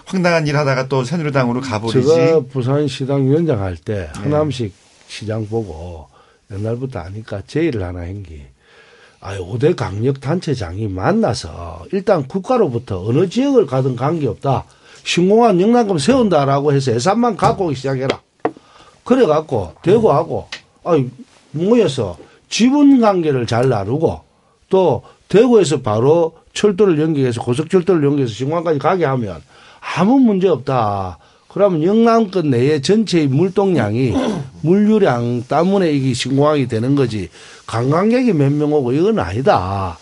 황당한 일 하다가 또 새누리당으로 가버리지. 제가 부산시당 위원장 할 때 하남식 시장 보고 옛날부터 아니까 제의를 하나 한 게 5대 강력단체장이 만나서 일단 국가로부터 어느 지역을 가든 관계없다. 신공항 영남권 세운다라고 해서 예산만 갖고 오기 시작해라. 그래갖고 대구하고 모여서 지분 관계를 잘 나누고 또 대구에서 바로 철도를 연결해서 고속철도를 연결해서 신공항까지 가게 하면 아무 문제 없다. 그러면 영남권 내에 전체의 물동량이 물유량 때문에 이게 신공항이 되는 거지 관광객이 몇 명 오고 이건 아니다.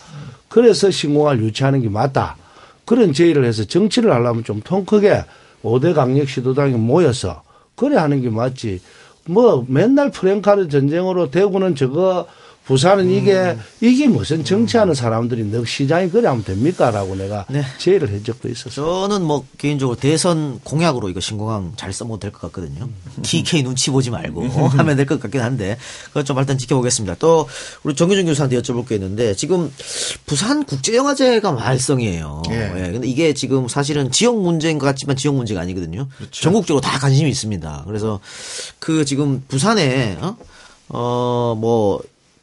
그래서 신공항을 유치하는 게 맞다. 그런 제의를 해서 정치를 하려면 좀 통 크게 5대 강력시도당이 모여서 그래 하는 게 맞지. 뭐 맨날 프랭카르 전쟁으로 대구는 저거 부산은 이게 무슨 정치하는 사람들이 너 시장이 그래 하면 됩니까라고 내가 네. 제의를 한 적도 있었어요. 저는 뭐 개인적으로 대선 공약으로 이거 신공항 잘 써먹어도 될 것 같거든요. TK 눈치 보지 말고 하면 될 것 같긴 한데 그건 좀 일단 지켜보겠습니다. 또 우리 정희준 교수한테 여쭤볼 게 있는데 지금 부산국제영화제가 말썽이에요. 예. 예. 근데 이게 지금 사실은 지역 문제인 것 같지만 지역 문제가 아니거든요. 그렇죠. 전국적으로 다 관심이 있습니다. 그래서 그 지금 부산에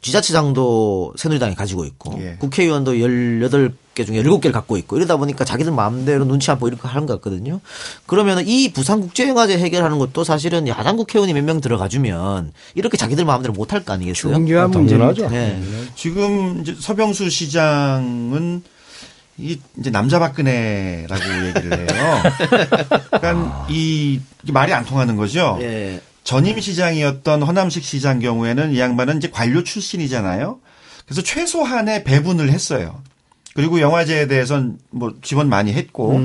지자체장도 새누리당이 가지고 있고 예. 국회의원도 18개 중에 7개를 갖고 있고 이러다 보니까 자기들 마음대로 눈치 안 보고 이렇게 하는 것 같거든요. 그러면 이 부산국제영화제 해결하는 것도 사실은 야당 국회의원이 몇 명 들어가주면 이렇게 자기들 마음대로 못할 거 아니겠어요? 중요한 문제죠. 네. 지금 이제 서병수 시장은 이제 남자 박근혜라고 얘기를 해요. 그러니까 이게 말이 안 통하는 거죠. 예. 전임 시장이었던 허남식 시장 경우에는 이 양반은 이제 관료 출신이잖아요. 그래서 최소한의 배분을 했어요. 그리고 영화제에 대해서는 뭐 지원 많이 했고.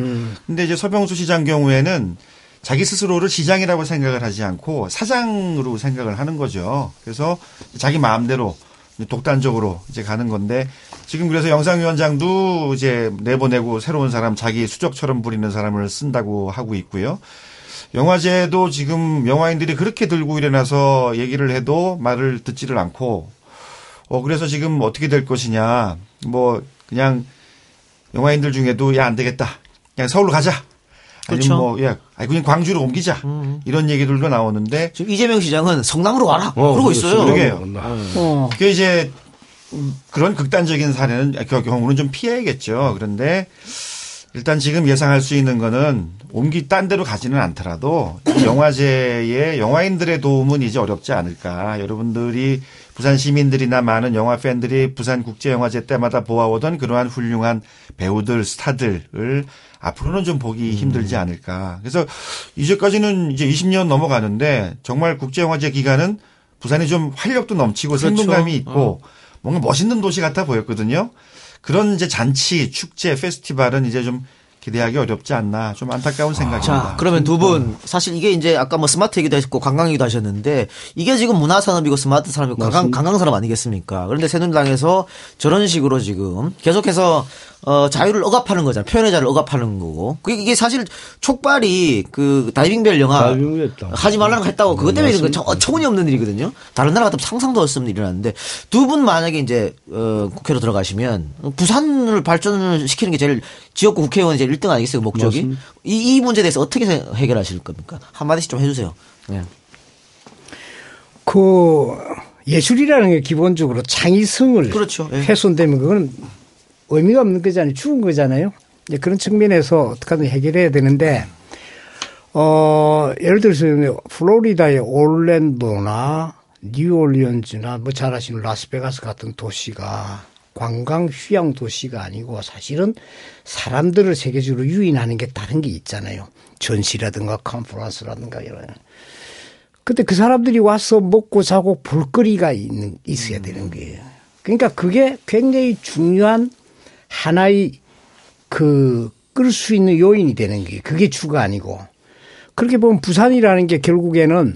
근데 이제 서병수 시장 경우에는 자기 스스로를 시장이라고 생각을 하지 않고 사장으로 생각을 하는 거죠. 그래서 자기 마음대로 독단적으로 이제 가는 건데 지금 그래서 영상위원장도 이제 내보내고 새로운 사람 자기 수적처럼 부리는 사람을 쓴다고 하고 있고요. 영화제도 지금 영화인들이 그렇게 들고 일어나서 얘기를 해도 말을 듣지를 않고, 그래서 지금 어떻게 될 것이냐, 뭐, 그냥 영화인들 중에도 야, 안 되겠다. 그냥 서울로 가자. 아니면 그렇죠. 뭐, 야, 그냥 광주로 옮기자. 이런 얘기들도 나오는데. 지금 이재명 시장은 성남으로 와라. 그러고 있어요. 그러게요. 그게 이제 그런 극단적인 사례는, 경우는 좀 피해야겠죠. 그런데 일단 지금 예상할 수 있는 거는 딴 데로 가지는 않더라도 영화제의 영화인들의 도움은 이제 어렵지 않을까. 여러분들이 부산 시민들이나 많은 영화 팬들이 부산국제영화제 때마다 보아오던 그러한 훌륭한 배우들, 스타들을 앞으로는 좀 보기 힘들지 않을까. 그래서 이제까지는 이제 20년 넘어가는데 정말 국제영화제 기간은 부산이 좀 활력도 넘치고 그렇죠. 생동감이 있고 뭔가 멋있는 도시 같아 보였거든요. 그런 이제 잔치, 축제, 페스티벌은 이제 좀 기대하기 어렵지 않나 좀 안타까운 생각입니다. 자, 그러면 두 분 사실 이게 이제 아까 뭐 스마트 얘기도 했고 관광 얘기도 하셨는데 이게 지금 문화 산업이고 스마트 산업이고 관광 산업 아니겠습니까? 그런데 새누리당에서 저런 식으로 지금 계속해서 자유를 억압하는 거잖아요. 표현의 자유를 억압하는 거고. 이게 사실 촉발이 그 다이빙벨 영화 하지 말라고 했다고 그것 때문에 이런 거 어처구니 없는 일이거든요. 다른 나라 같으면 상상도 없었던 일이 일어났는데 두 분 만약에 이제 국회로 들어가시면 부산을 발전을 시키는 게 제일 지역구 국회의원이 제일 1등 아니겠어요, 목적이? 이 문제에 대해서 어떻게 해결하실 겁니까? 한마디씩 좀 해주세요. 네. 그 예술이라는 게 기본적으로 창의성을 그렇죠. 네. 훼손되면 그건 의미가 없는 거잖아요. 죽은 거잖아요. 이제 그런 측면에서 어떻게든 해결해야 되는데, 예를 들어서 플로리다의 올랜도나 뉴올리언즈나 뭐 잘 아시는 라스베가스 같은 도시가 관광 휴양 도시가 아니고 사실은 사람들을 세계적으로 유인하는 게 다른 게 있잖아요. 전시라든가 컨퍼런스라든가 이런. 근데 그 사람들이 와서 먹고 자고 볼거리가 있어야 되는 거예요. 그러니까 그게 굉장히 중요한 하나의 끌 수 있는 요인이 되는 게 그게 주가 아니고 그렇게 보면 부산이라는 게 결국에는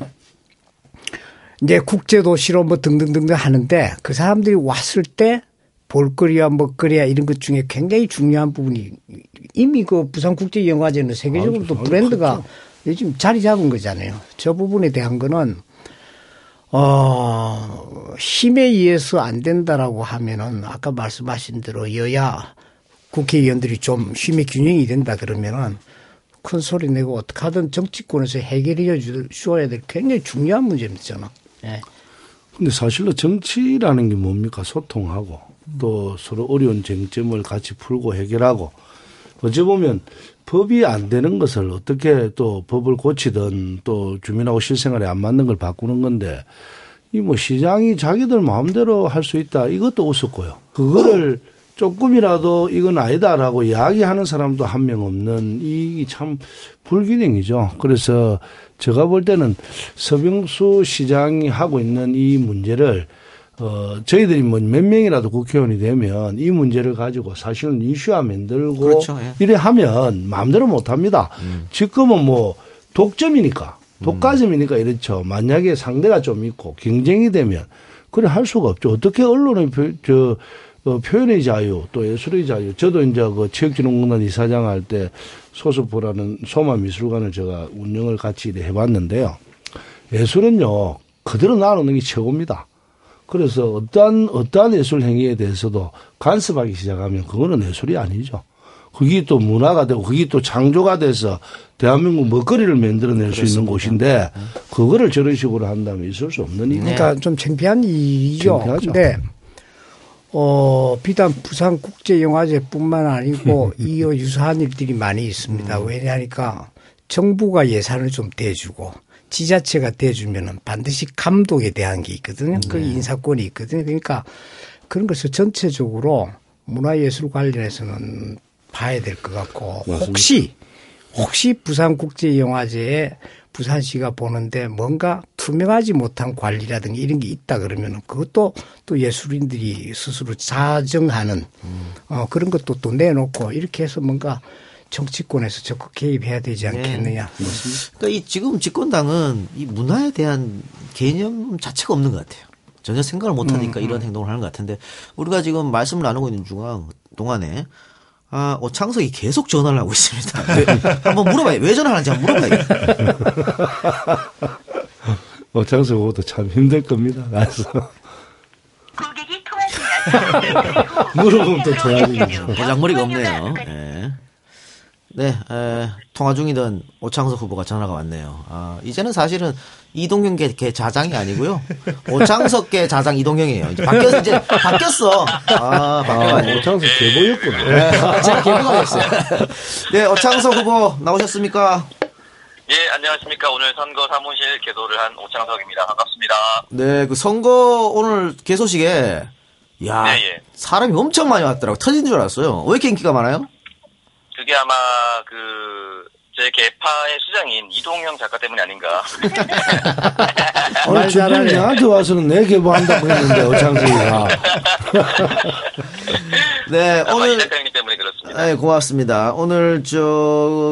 이제 국제도시로 뭐 등등등등 하는데 그 사람들이 왔을 때 볼거리와 먹거리와 이런 것 중에 굉장히 중요한 부분이 이미 그 부산국제영화제는 세계적으로 또 브랜드가 그렇죠. 요즘 자리 잡은 거잖아요. 저 부분에 대한 거는 힘에 의해서 안 된다라고 하면은 아까 말씀하신 대로 여야 국회의원들이 좀 힘의 균형이 된다 그러면은 큰 소리 내고 어떻게 하든 정치권에서 해결해 주어야 될 굉장히 중요한 문제입니다. 저는. 예. 근데 사실로 정치라는 게 뭡니까? 소통하고 또 서로 어려운 쟁점을 같이 풀고 해결하고 어찌 보면 법이 안 되는 것을 어떻게 또 법을 고치든 또 주민하고 실생활에 안 맞는 걸 바꾸는 건데 이 뭐 시장이 자기들 마음대로 할 수 있다 이것도 우습고요. 그거를 조금이라도 이건 아니다라고 이야기하는 사람도 한 명 없는 이 참 불균형이죠. 그래서 제가 볼 때는 서병수 시장이 하고 있는 이 문제를 저희들이 뭐 몇 명이라도 국회의원이 되면 이 문제를 가지고 사실은 이슈화 만들고 그렇죠, 예. 이래 하면 마음대로 못 합니다. 지금은 뭐 독점이니까 독과점이니까 이렇죠. 만약에 상대가 좀 있고 경쟁이 되면 그래 할 수가 없죠. 어떻게 언론의 표현의 자유 또 예술의 자유. 저도 이제 그 체육진흥공단 이사장 할 때 소수포라는 소마미술관을 제가 운영을 같이 해봤는데요. 예술은요 그대로 나누는 게 최고입니다. 그래서 어떠한 예술 행위에 대해서도 간섭하기 시작하면 그거는 예술이 아니죠. 그게 또 문화가 되고 그게 또 창조가 돼서 대한민국 먹거리를 만들어낼 그렇습니다. 수 있는 곳인데 그거를 저런 식으로 한다면 있을 수 없는 일이니까 그러니까 좀 창피한 일이죠. 근데 비단 부산국제영화제뿐만 아니고 이어 유사한 일들이 많이 있습니다. 왜냐하니까 정부가 예산을 좀 대주고 지자체가 대주면은 반드시 감독에 대한 게 있거든요. 그 인사권이 있거든요. 그러니까 그런 것을 전체적으로 문화예술 관련해서는 봐야 될 것 같고 맞습니다. 혹시 부산국제영화제에 부산시가 보는데 뭔가 투명하지 못한 관리라든가 이런 게 있다 그러면은 그것도 또 예술인들이 스스로 자정하는 그런 것도 또 내놓고 이렇게 해서 뭔가 정치권에서 적극 개입해야 되지 않겠느냐. 네. 그러니까 이 지금 집권당은 이 문화에 대한 개념 자체가 없는 것 같아요. 전혀 생각을 못 하니까 이런 행동을 하는 것 같은데 우리가 지금 말씀을 나누고 있는 동안에 오창석이 계속 전화를 하고 있습니다. 한번 물어봐요. 왜 전화하는지 한번 물어봐요. 오창석 오도 참 힘들 겁니다. 그래서. 고객이 통화하시면 물어보면 또 전화하죠. 보장머리가 없네요. 네. 네, 통화 중이던 오창석 후보가 전화가 왔네요. 이제는 사실은 이동형계 자장이 아니고요. 오창석계 자장 이동형이에요. 이제 바뀌었어. 오창석 개보였구나. 네, 제가 개보가 됐어요. 네, 오창석 후보 나오셨습니까? 예, 안녕하십니까. 오늘 선거 사무실 개소를 한 오창석입니다. 반갑습니다. 네, 그 선거 오늘 개소식에, 이야, 네, 예. 사람이 엄청 많이 왔더라고요. 터진 줄 알았어요. 왜 이렇게 인기가 많아요? 그게 아마 제 개파의 수장인 이동형 작가 때문이 아닌가. 오늘 주변에 나한테 와서는 내 개보한다고 했는데 오창석이가. 네 오늘 작가님 때문에 그렇습니다. 네 고맙습니다. 오늘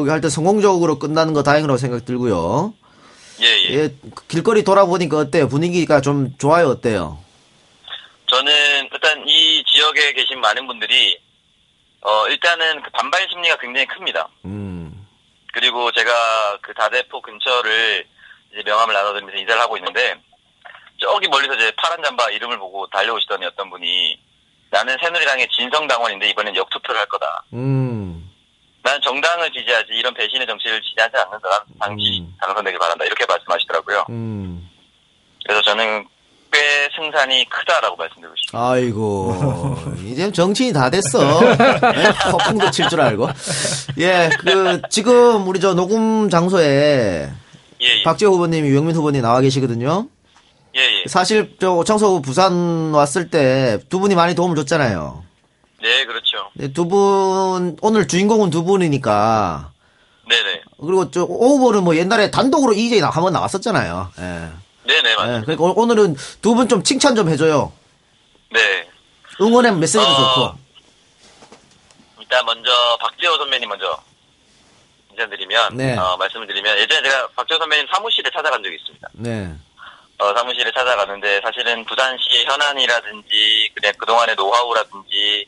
할 때 성공적으로 끝나는 거 다행이라고 생각 들고요. 예예. 예. 길거리 돌아보니까 어때요? 분위기가 좀 좋아요 어때요? 저는 일단 이 지역에 계신 많은 분들이 일단은 그 반발 심리가 굉장히 큽니다. 그리고 제가 그 다대포 근처를 이제 명함을 나눠드리면서 이사를 하고 있는데, 저기 멀리서 이제 파란 잠바 이름을 보고 달려오시더니 어떤 분이, 나는 새누리당의 진성당원인데 이번엔 역투표를 할 거다. 나는 정당을 지지하지 이런 배신의 정치를 지지하지 않는다. 당시 당선되길 바란다. 이렇게 말씀하시더라고요. 그래서 저는 꽤 승산이 크다라고 말씀드리고 싶습니다. 아이고 이제 정치인이 다 됐어. 허풍도 칠 줄 알고. 예, 그 지금 우리 저 녹음 장소에 예, 예. 박재호 후보님, 유영민 후보님 나와 계시거든요. 예, 예. 사실 저 오창석 부산 왔을 때 두 분이 많이 도움을 줬잖아요. 네, 그렇죠. 네, 두 분 오늘 주인공은 두 분이니까. 네네. 그리고 저 오 후보는 뭐 옛날에 단독으로 EJ 한번 나왔었잖아요. 예. 네네 맞아요. 네, 그러니까 오늘은 두 분 좀 칭찬 좀 해줘요. 네. 응원의 메시지도 좋고. 일단 먼저 박재호 선배님 먼저 인사드리면 네. 말씀을 드리면 예전에 제가 박재호 선배님 사무실에 찾아간 적이 있습니다. 네. 사무실에 찾아갔는데 사실은 부산시의 현안이라든지 그냥 그동안의 노하우라든지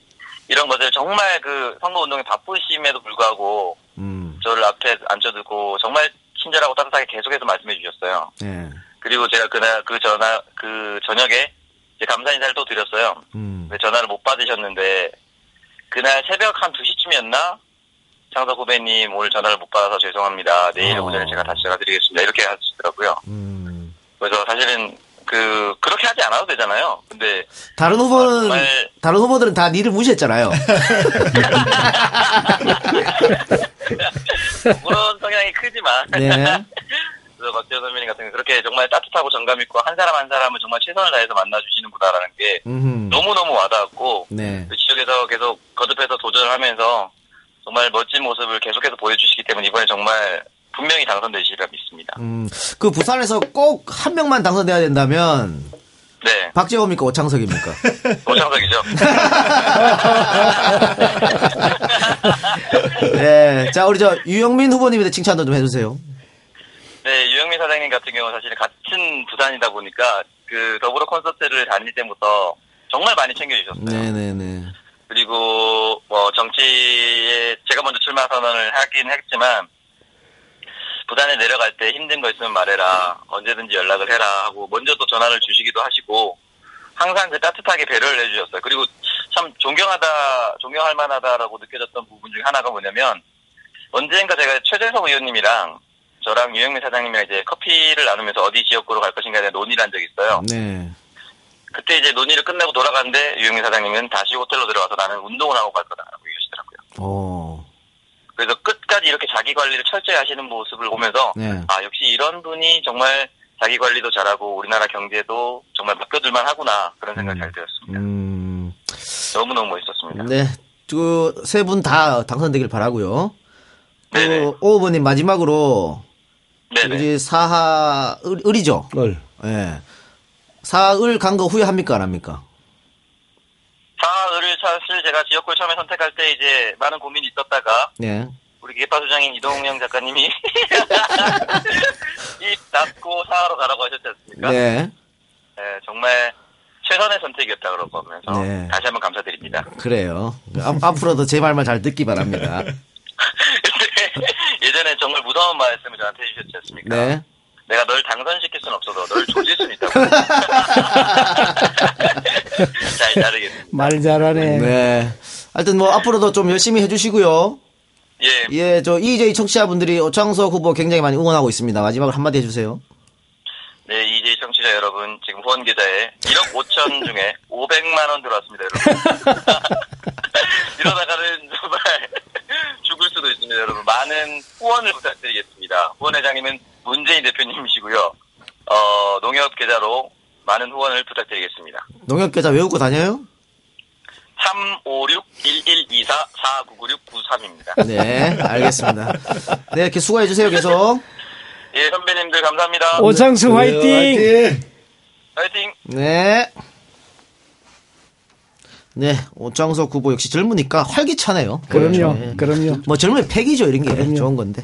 이런 것을 정말 그 선거운동에 바쁘심에도 불구하고 저를 앞에 앉혀두고 정말 친절하고 따뜻하게 계속해서 말씀해 주셨어요. 네. 그리고 제가 그날 그 저녁에 이제 감사 인사를 또 드렸어요. 근데 전화를 못 받으셨는데 그날 새벽 한 2시쯤이었나? 창석 후배님 오늘 전화를 못 받아서 죄송합니다. 내일 오전에 제가 다시 전화드리겠습니다. 이렇게 하시더라고요. 그래서 사실은 그렇게 하지 않아도 되잖아요. 근데 다른 후보는 다른 후보들은 다 니를 무시했잖아요. 그런 성향이 크지만. 네. 그래서 박재호 선배님 같은 경우 그렇게 정말 따뜻하고 정감 있고 한 사람 한 사람을 정말 최선을 다해서 만나주시는구나라는 게 너무너무 와닿았고 네. 그 지역에서 계속 거듭해서 도전을 하면서 정말 멋진 모습을 계속해서 보여주시기 때문에 이번에 정말 분명히 당선되시리라 믿습니다. 그 부산에서 꼭 한 명만 당선돼야 된다면 네. 박재호입니까? 오창석입니까? 오창석이죠. 네. 자, 우리 저 유영민 후보님한테 칭찬도 좀 해주세요. 네, 유영민 사장님 같은 경우는 사실 같은 부산이다 보니까 그 더불어 콘서트를 다닐 때부터 정말 많이 챙겨주셨어요. 네네네. 그리고 뭐 정치에 제가 먼저 출마 선언을 하긴 했지만 부산에 내려갈 때 힘든 거 있으면 말해라, 언제든지 연락을 해라 하고 먼저 또 전화를 주시기도 하시고 항상 그 따뜻하게 배려를 해주셨어요. 그리고 참 존경할 만하다라고 느껴졌던 부분 중에 하나가 뭐냐면 언젠가 제가 최재석 의원님이랑 저랑 유영민 사장님이랑 이제 커피를 나누면서 어디 지역구로 갈 것인가에 대한 논의를 한 적이 있어요. 네. 그때 이제 논의를 끝내고 돌아갔는데 유영민 사장님은 다시 호텔로 들어와서 나는 운동을 하고 갈 거다라고 얘기하시더라고요. 오. 그래서 끝까지 이렇게 자기 관리를 철저히 하시는 모습을 보면서 네. 아, 역시 이런 분이 정말 자기 관리도 잘하고 우리나라 경제도 정말 맡겨둘만 하구나 그런 생각이 잘 들었습니다. 너무너무 멋있었습니다. 네. 그 세 분 다 당선되길 바라고요. 네. 오 후보님 마지막으로 네네. 우리 사하을이죠. 네. 사하을 간 거 후회합니까 안 합니까? 사하을을 사실 제가 지역구를 처음에 선택할 때 이제 많은 고민이 있었다가 네. 우리 개파 소장인 이동영 작가님이 입 닫고 사하로 가라고 하셨지 않습니까? 네. 네, 정말 최선의 선택이었다 그러고 하면서 네. 다시 한번 감사드립니다. 그래요. 앞으로도 제 말만 잘 듣기 바랍니다. 예전에 정말 무서운 말씀을 저한테 해주셨지 않습니까? 네. 내가 널 당선시킬 순 없어도 널 조질 순 있다고. 잘 자르겠습니다. 말 잘하네. 네. 하여튼 뭐 앞으로도 좀 열심히 해주시고요. 예. 예, 저 EJ 청취자분들이 오창석 후보 굉장히 많이 응원하고 있습니다. 마지막으로 한마디 해주세요. 네, EJ 청취자 여러분, 지금 후원 계좌에 1억 5천 중에 500만 원 들어왔습니다, 여러분. 이러다가는 정말 죽을 수도 있습니다, 여러분. 많은 후원을 부탁드리겠습니다. 후원회장님은 문재인 대표님이시고요. 농협 계좌로 많은 후원을 부탁드리겠습니다. 농협 계좌 외우고 다녀요? 356-1124-499693입니다. 네, 알겠습니다. 네, 이렇게 수고해주세요, 계속. 예, 선배님들 감사합니다. 오창수 화이팅! 화이팅! 화이팅! 네. 네, 오창석 후보 역시 젊으니까 활기차네요. 그럼요, 네. 그럼요. 뭐 젊은 패기죠, 이런 게 그럼요. 좋은 건데.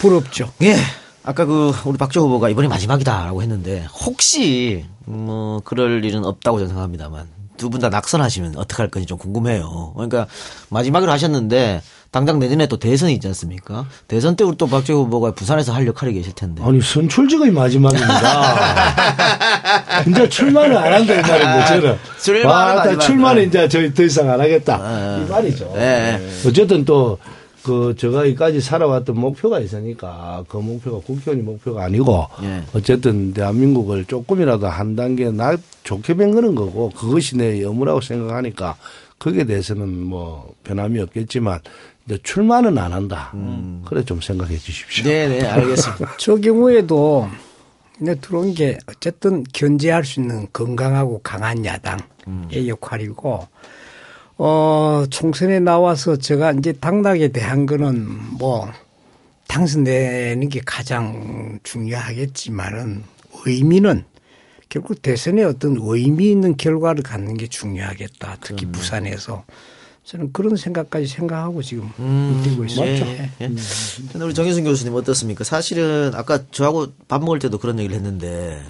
부럽죠. 예. 아까 그 우리 박재호 후보가 이번이 마지막이다라고 했는데 혹시 뭐 그럴 일은 없다고 저는 생각합니다만 두 분 다 낙선하시면 어떡할 건지 좀 궁금해요. 그러니까 마지막으로 하셨는데 당장 내년에 또 대선이 있지 않습니까? 대선 때 우리 또 박재호 후보가 부산에서 할 역할이 계실 텐데. 아니 선출직의 마지막입니다. 이제 출마를 안 한다 이 말인데 저는. 출마는 이제 저희 더 이상 안 하겠다 이 말이죠. 네. 어쨌든 또. 제가 여기까지 살아왔던 목표가 있으니까, 그 목표가 국회의원이 목표가 아니고, 예. 어쨌든 대한민국을 조금이라도 한 단계 좋게 뱅그는 거고, 그것이 내 여무라고 생각하니까, 거기에 대해서는 뭐, 변함이 없겠지만, 이제 출마는 안 한다. 그래 좀 생각해 주십시오. 네네, 알겠습니다. 저 경우에도, 이제 들어온 게, 어쨌든 견제할 수 있는 건강하고 강한 야당의 역할이고, 총선에 나와서 제가 이제 당락에 대한 거는 뭐, 당선되는 게 가장 중요하겠지만은 의미는 결국 대선에 어떤 의미 있는 결과를 갖는 게 중요하겠다. 특히 부산에서. 저는 그런 생각까지 생각하고 지금 뛰고 있어요. 맞죠. 예, 예. 우리 정혜순 교수님 어떻습니까? 사실은 아까 저하고 밥 먹을 때도 그런 얘기를 했는데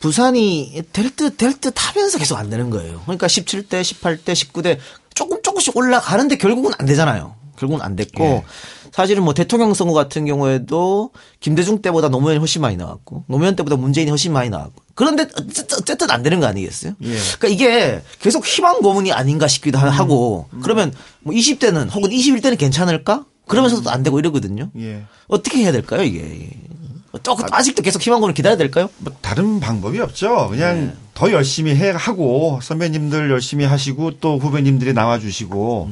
부산이 될 듯 하면서 계속 안 되는 거예요. 그러니까 17대, 18대, 19대 조금씩 올라가는데 결국은 안 되잖아요. 결국은 안 됐고 예. 사실은 뭐 대통령 선거 같은 경우에도 김대중 때보다 노무현이 훨씬 많이 나왔고 노무현 때보다 문재인이 훨씬 많이 나왔고 그런데 어쨌든 안 되는 거 아니겠어요? 예. 그러니까 이게 계속 희망 고문이 아닌가 싶기도 하고 그러면 뭐 20대는 혹은 21대는 괜찮을까? 그러면서도 안 되고 이러거든요. 예. 어떻게 해야 될까요 이게? 아직도 계속 희망군을 기다려야 될까요? 뭐 다른 방법이 없죠. 그냥 네. 더 열심히 하고 선배님들 열심히 하시고 또 후배님들이 나와주시고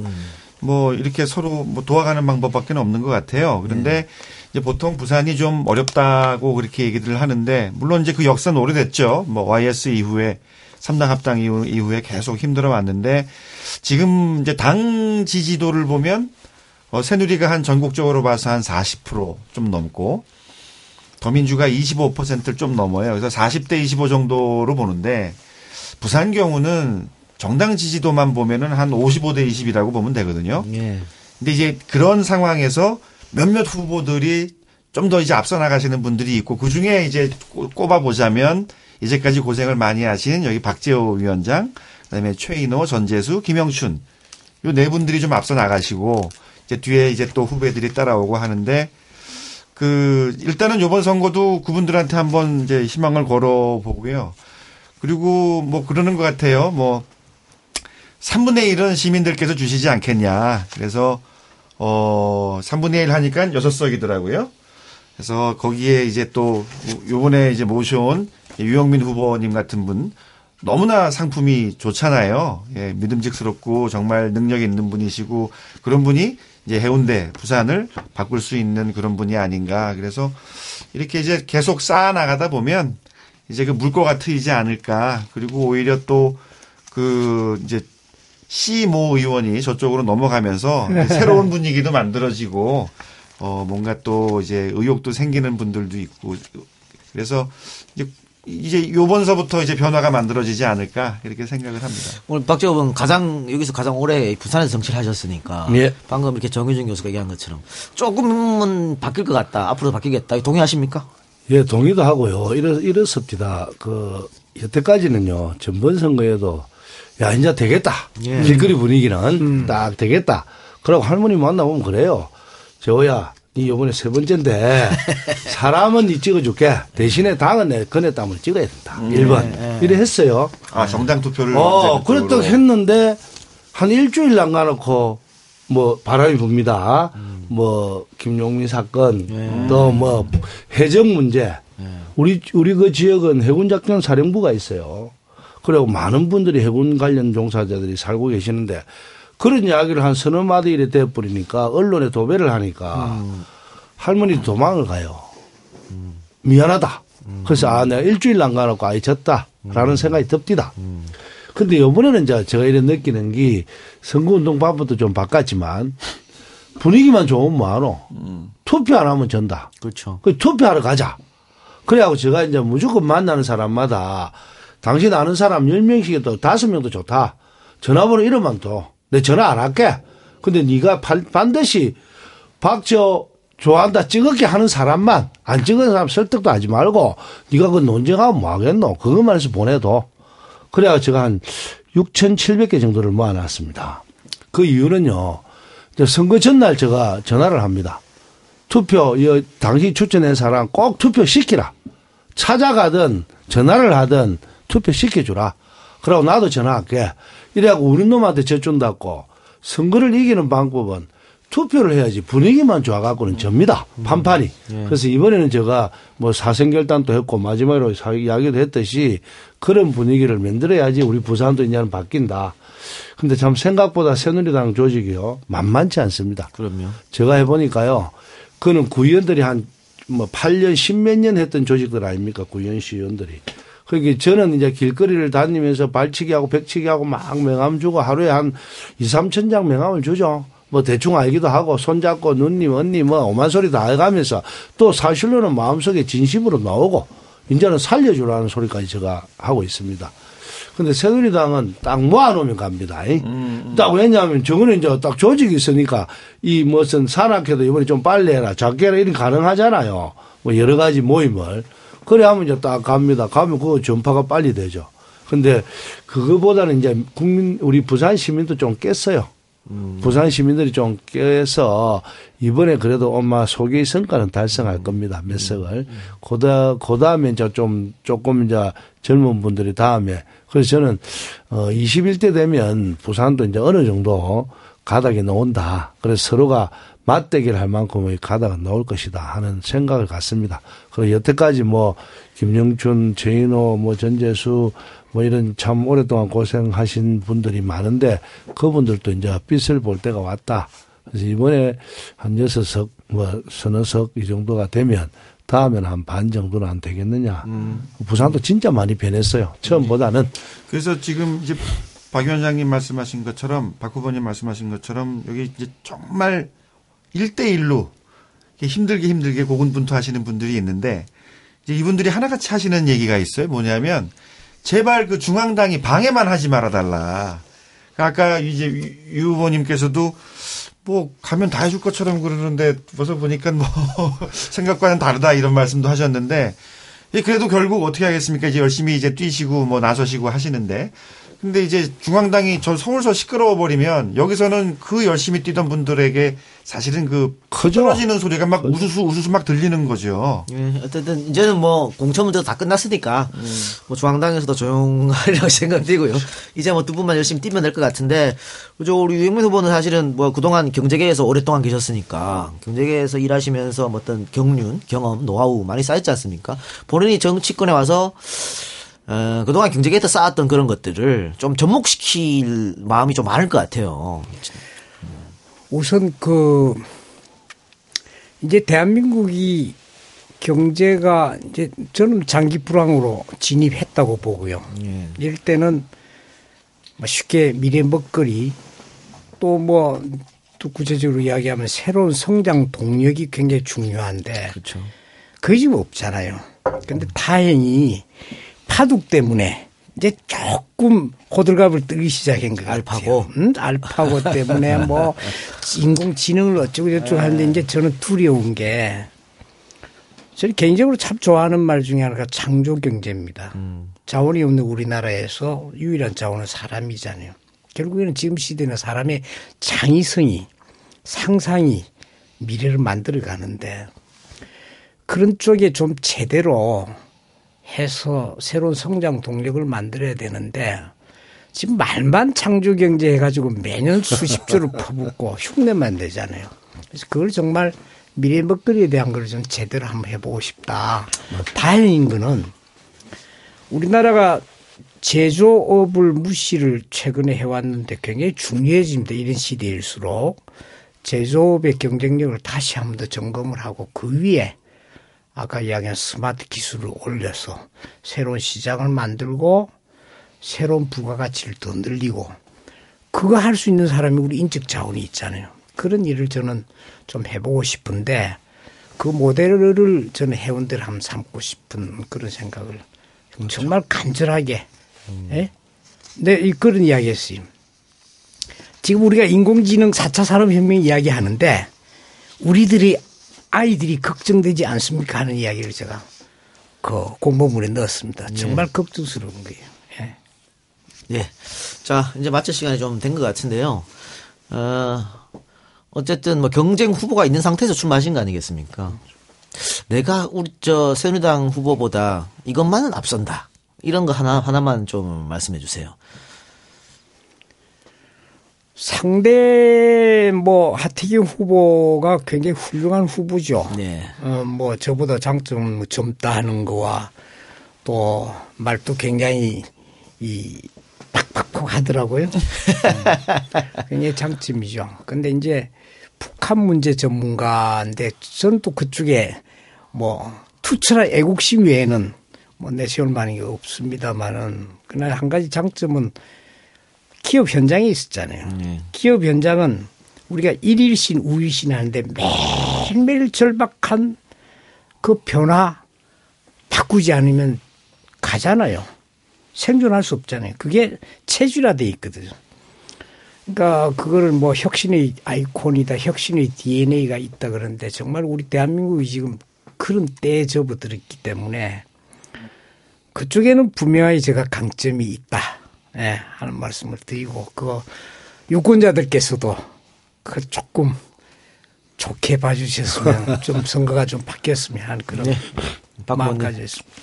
뭐 이렇게 서로 뭐 도와가는 방법밖에 없는 것 같아요. 그런데 이제 보통 부산이 좀 어렵다고 그렇게 얘기들을 하는데 물론 이제 그 역사는 오래됐죠. 뭐 YS 이후에 3당 합당 이후에 계속 힘들어 왔는데 지금 이제 당 지지도를 보면 새누리가 한 전국적으로 봐서 한 40% 좀 넘고 더민주가 25%를 좀 넘어요. 그래서 40대 25 정도로 보는데 부산 경우는 정당 지지도만 보면은 한 55대 20이라고 보면 되거든요. 예. 근데 이제 그런 상황에서 몇몇 후보들이 좀 더 이제 앞서 나가시는 분들이 있고, 그 중에 이제 꼽아보자면 이제까지 고생을 많이 하신 여기 박재호 위원장, 그다음에 최인호, 전재수, 김영춘 요 네 분들이 좀 앞서 나가시고, 이제 뒤에 이제 또 후배들이 따라오고 하는데, 그 일단은 요번 선거도 그분들한테 한번 이제 희망을 걸어보고요. 그리고 뭐 그러는 것 같아요. 뭐 3분의 1은 시민들께서 주시지 않겠냐. 그래서 3분의 1 하니까 6석이더라고요. 그래서 거기에 이제 또 요번에 이제 모셔온 유영민 후보님 같은 분, 너무나 상품이 좋잖아요. 예, 믿음직스럽고 정말 능력 있는 분이시고, 그런 분이 이제 해운대, 부산을 바꿀 수 있는 그런 분이 아닌가. 그래서 이렇게 이제 계속 쌓아 나가다 보면 이제 그 물꼬가 트이지 않을까. 그리고 오히려 또 그 이제 C 모 의원이 저쪽으로 넘어가면서 새로운 분위기도 만들어지고, 뭔가 또 이제 의욕도 생기는 분들도 있고, 그래서 이제 요번서부터 이제 변화가 만들어지지 않을까, 이렇게 생각을 합니다. 오늘 박재호 의원 여기서 가장 오래 부산에서 정치를 하셨으니까. 예. 방금 이렇게 정희준 교수가 얘기한 것처럼 조금은 바뀔 것 같다, 앞으로 바뀌겠다, 동의하십니까? 예, 동의도 하고요. 이렇습니다. 그, 여태까지는요, 전번 선거에도 야, 이제 되겠다. 예. 길거리 분위기는 딱 되겠다. 그러고 할머니 만나보면 그래요. 재호야, 니 요번에 세 번째인데, 사람은 니 찍어줄게. 대신에 당은 내 그네 땀을 찍어야 된다. 1번. 예. 이래 했어요. 아, 정당 투표를. 그랬다고 했는데, 한 일주일 남겨놓고, 뭐, 바람이 붑니다. 뭐, 김용민 사건, 예. 또 뭐, 해적 문제. 예. 우리 그 지역은 해군작전 사령부가 있어요. 그리고 많은 분들이 해군 관련 종사자들이 살고 계시는데, 그런 이야기를 한 서너 마디 이래 돼버리니까, 언론에 도배를 하니까, 할머니 도망을 가요. 미안하다. 그래서, 아, 내가 일주일 안 가놓고, 아이, 졌다. 라는 생각이 듭디다. 근데 요번에는 이제 제가 이래 느끼는 게, 선거운동 방법도 좀 바꿨지만, 분위기만 좋으면 뭐하노? 투표 안 하면 전다. 그렇죠. 투표하러 가자. 그래갖고 제가 이제 무조건 만나는 사람마다, 당신 아는 사람 10명씩이도 5명도 좋다. 전화번호 이름만 둬. 내 전화 안 할게. 근데 네가 반드시 박재호 좋아한다 찍었게 하는 사람만, 안 찍은 사람 설득도 하지 말고, 네가 그 논쟁하면 뭐 하겠노. 그것만 해서 보내둬. 그래야 제가 한 6,700개 정도를 모아놨습니다. 그 이유는요, 선거 전날 제가 전화를 합니다. 투표, 당신 추천한 사람 꼭 투표시키라. 찾아가든 전화를 하든 투표시켜주라. 그러고 나도 전화할게. 이래갖고 우리 놈한테 져준다고, 선거를 이기는 방법은 투표를 해야지 분위기만 좋아갖고는 접니다. 판판이. 예. 그래서 이번에는 제가 뭐 사생결단도 했고, 마지막으로 이야기도 했듯이, 그런 분위기를 만들어야지 우리 부산도 이제는 바뀐다. 근데 참 생각보다 새누리당 조직이요, 만만치 않습니다. 그럼요. 제가 해보니까요, 그는 구의원들이 한 뭐 8년, 10몇 년 했던 조직들 아닙니까? 구의원, 시의원들이. 그러니까 저는 이제 길거리를 다니면서 발치기하고 백치기하고 막 명함 주고, 하루에 한 2-3천 장 명함을 주죠. 뭐 대충 알기도 하고, 손잡고 누님 언니 뭐 오만 소리 다 해가면서, 또 사실로는 마음속에 진심으로 나오고, 이제는 살려주라는 소리까지 제가 하고 있습니다. 근데 새누리당은 딱 모아놓으면 갑니다. 딱 왜냐하면 저거는 이제 딱 조직이 있으니까, 이 무슨 산악회도 이번에 좀 빨리 해라, 작게 해라, 이런 가능하잖아요. 뭐 여러 가지 모임을. 그래 하면 이제 딱 갑니다. 가면 그거 전파가 빨리 되죠. 근데 그거보다는 이제 우리 부산 시민도 좀 깼어요. 부산 시민들이 좀 깨서, 이번에 그래도 엄마 소개의 성과는 달성할 겁니다. 몇 석을. 그 다음에 이제 조금 이제 젊은 분들이 다음에. 그래서 저는, 21대 되면 부산도 이제 어느 정도 가닥이 나온다. 그래서 서로가 맞대결할 만큼의 가닥은 나올 것이다 하는 생각을 갖습니다. 그리고 여태까지 뭐 김영춘, 최인호, 뭐 전재수, 뭐 이런 참 오랫동안 고생하신 분들이 많은데, 그분들도 이제 빛을 볼 때가 왔다. 그래서 이번에 한 6석, 뭐 서너 석 이 정도가 되면, 다음에는 한 반 정도는 안 되겠느냐. 부산도 진짜 많이 변했어요. 처음보다는. 그래서 지금 이제 박 위원장님 말씀하신 것처럼, 박 후보님 말씀하신 것처럼, 여기 이제 정말 1대1로 힘들게 고군분투 하시는 분들이 있는데, 이제 이분들이 하나같이 하시는 얘기가 있어요. 뭐냐면, 제발 그 중앙당이 방해만 하지 말아달라. 아까 이제 유 후보님께서도 뭐 가면 다 해줄 것처럼 그러는데 벌써 보니까 뭐 생각과는 다르다 이런 말씀도 하셨는데 그래도 결국 어떻게 하겠습니까? 이제 열심히 이제 뛰시고 뭐 나서시고 하시는데 근데 이제 중앙당이 저 서울서 시끄러워 버리면 여기서는 그 열심히 뛰던 분들에게 사실은 그 그죠. 떨어지는 소리가 막 우수수 막 들리는 거죠. 어쨌든 이제는 뭐 공천 문제도 다 끝났으니까 뭐 중앙당에서도 조용하리라고 생각되고요. 이제 뭐 두 분만 열심히 뛰면 될 것 같은데 우리 유영민 후보는 사실은 뭐 그동안 경제계에서 오랫동안 계셨으니까 경제계에서 일하시면서 뭐 어떤 경륜, 경험, 노하우 많이 쌓였지 않습니까? 본인이 정치권에 와서 그동안 경제계에서 쌓았던 그런 것들을 좀 접목시킬 마음이 좀 많을 것 같아요. 우선 이제 대한민국이 경제가 이제 저는 장기 불황으로 진입했다고 보고요. 예. 이럴 때는 쉽게 미래 먹거리 또 뭐 또 구체적으로 이야기하면 새로운 성장 동력이 굉장히 중요한데 그렇죠. 그게 지금 없잖아요. 그런데 다행히 파둑 때문에 이제 조금 호들갑을 뜨기 시작한 것 같아요. 알파고 때문에 뭐 인공지능을 어쩌고 저쩌고 하는데 이제 저는 두려운 게 저는 개인적으로 참 좋아하는 말 중에 하나가 창조경제입니다. 자원이 없는 우리나라에서 유일한 자원은 사람이잖아요. 결국에는 지금 시대는 사람의 창의성이 상상이 미래를 만들어가는데 그런 쪽에 좀 제대로 해서 새로운 성장 동력을 만들어야 되는데 지금 말만 창조경제 해가지고 매년 수십 조를 퍼붓고 흉내만 내잖아요. 그래서 그걸 정말 미래 먹거리에 대한 걸 좀 제대로 한번 해보고 싶다. 다행인 거는 우리나라가 제조업을 무시를 최근에 해왔는데 굉장히 중요해집니다. 이런 시대일수록 제조업의 경쟁력을 다시 한 번 더 점검을 하고 그 위에 아까 이야기한 스마트 기술을 올려서 새로운 시장을 만들고 새로운 부가가치를 더 늘리고 그거 할 수 있는 사람이 우리 인적 자원이 있잖아요. 그런 일을 저는 좀 해보고 싶은데 그 모델을 저는 해운대를 한번 삼고 싶은 그런 생각을 정말 간절하게 예? 네, 그런 이야기 했어요. 지금 우리가 인공지능 4차 산업혁명 이야기하는데 우리들이 아이들이 걱정되지 않습니까? 하는 이야기를 제가 그 공보물에 넣었습니다. 정말 예. 걱정스러운 거예요. 예. 예. 자, 이제 마칠 시간이 좀 된 것 같은데요. 어쨌든 뭐 경쟁 후보가 있는 상태에서 출마하신 거 아니겠습니까? 내가 우리 새누리당 후보보다 이것만은 앞선다. 이런 거 하나만 좀 말씀해 주세요. 상대 하태경 후보가 굉장히 훌륭한 후보죠. 네. 저보다 장점은 젊다 하는 거와 또 말도 굉장히 팍팍팍 하더라고요. 굉장히 장점이죠. 근데 이제 북한 문제 전문가인데 저는 또 그쪽에 투철한 애국심 외에는 내세울 만한 게 없습니다만은 그날 한 가지 장점은 기업 현장에 있었잖아요. 기업 현장은 우리가 일일신 우일신 하는데 매일매일 절박한 그 변화 바꾸지 않으면 가잖아요. 생존할 수 없잖아요. 그게 체질화되어 있거든요. 그러니까 그거를 혁신의 아이콘이다, 혁신의 DNA가 있다 그러는데 정말 우리 대한민국이 지금 그런 때에 접어들었기 때문에 그쪽에는 분명히 제가 강점이 있다. 예, 하는 말씀을 드리고, 유권자들께서도, 조금 좋게 봐주셨으면, 좀 선거가 좀 바뀌었으면 하는 그런 마음까지 있습니다.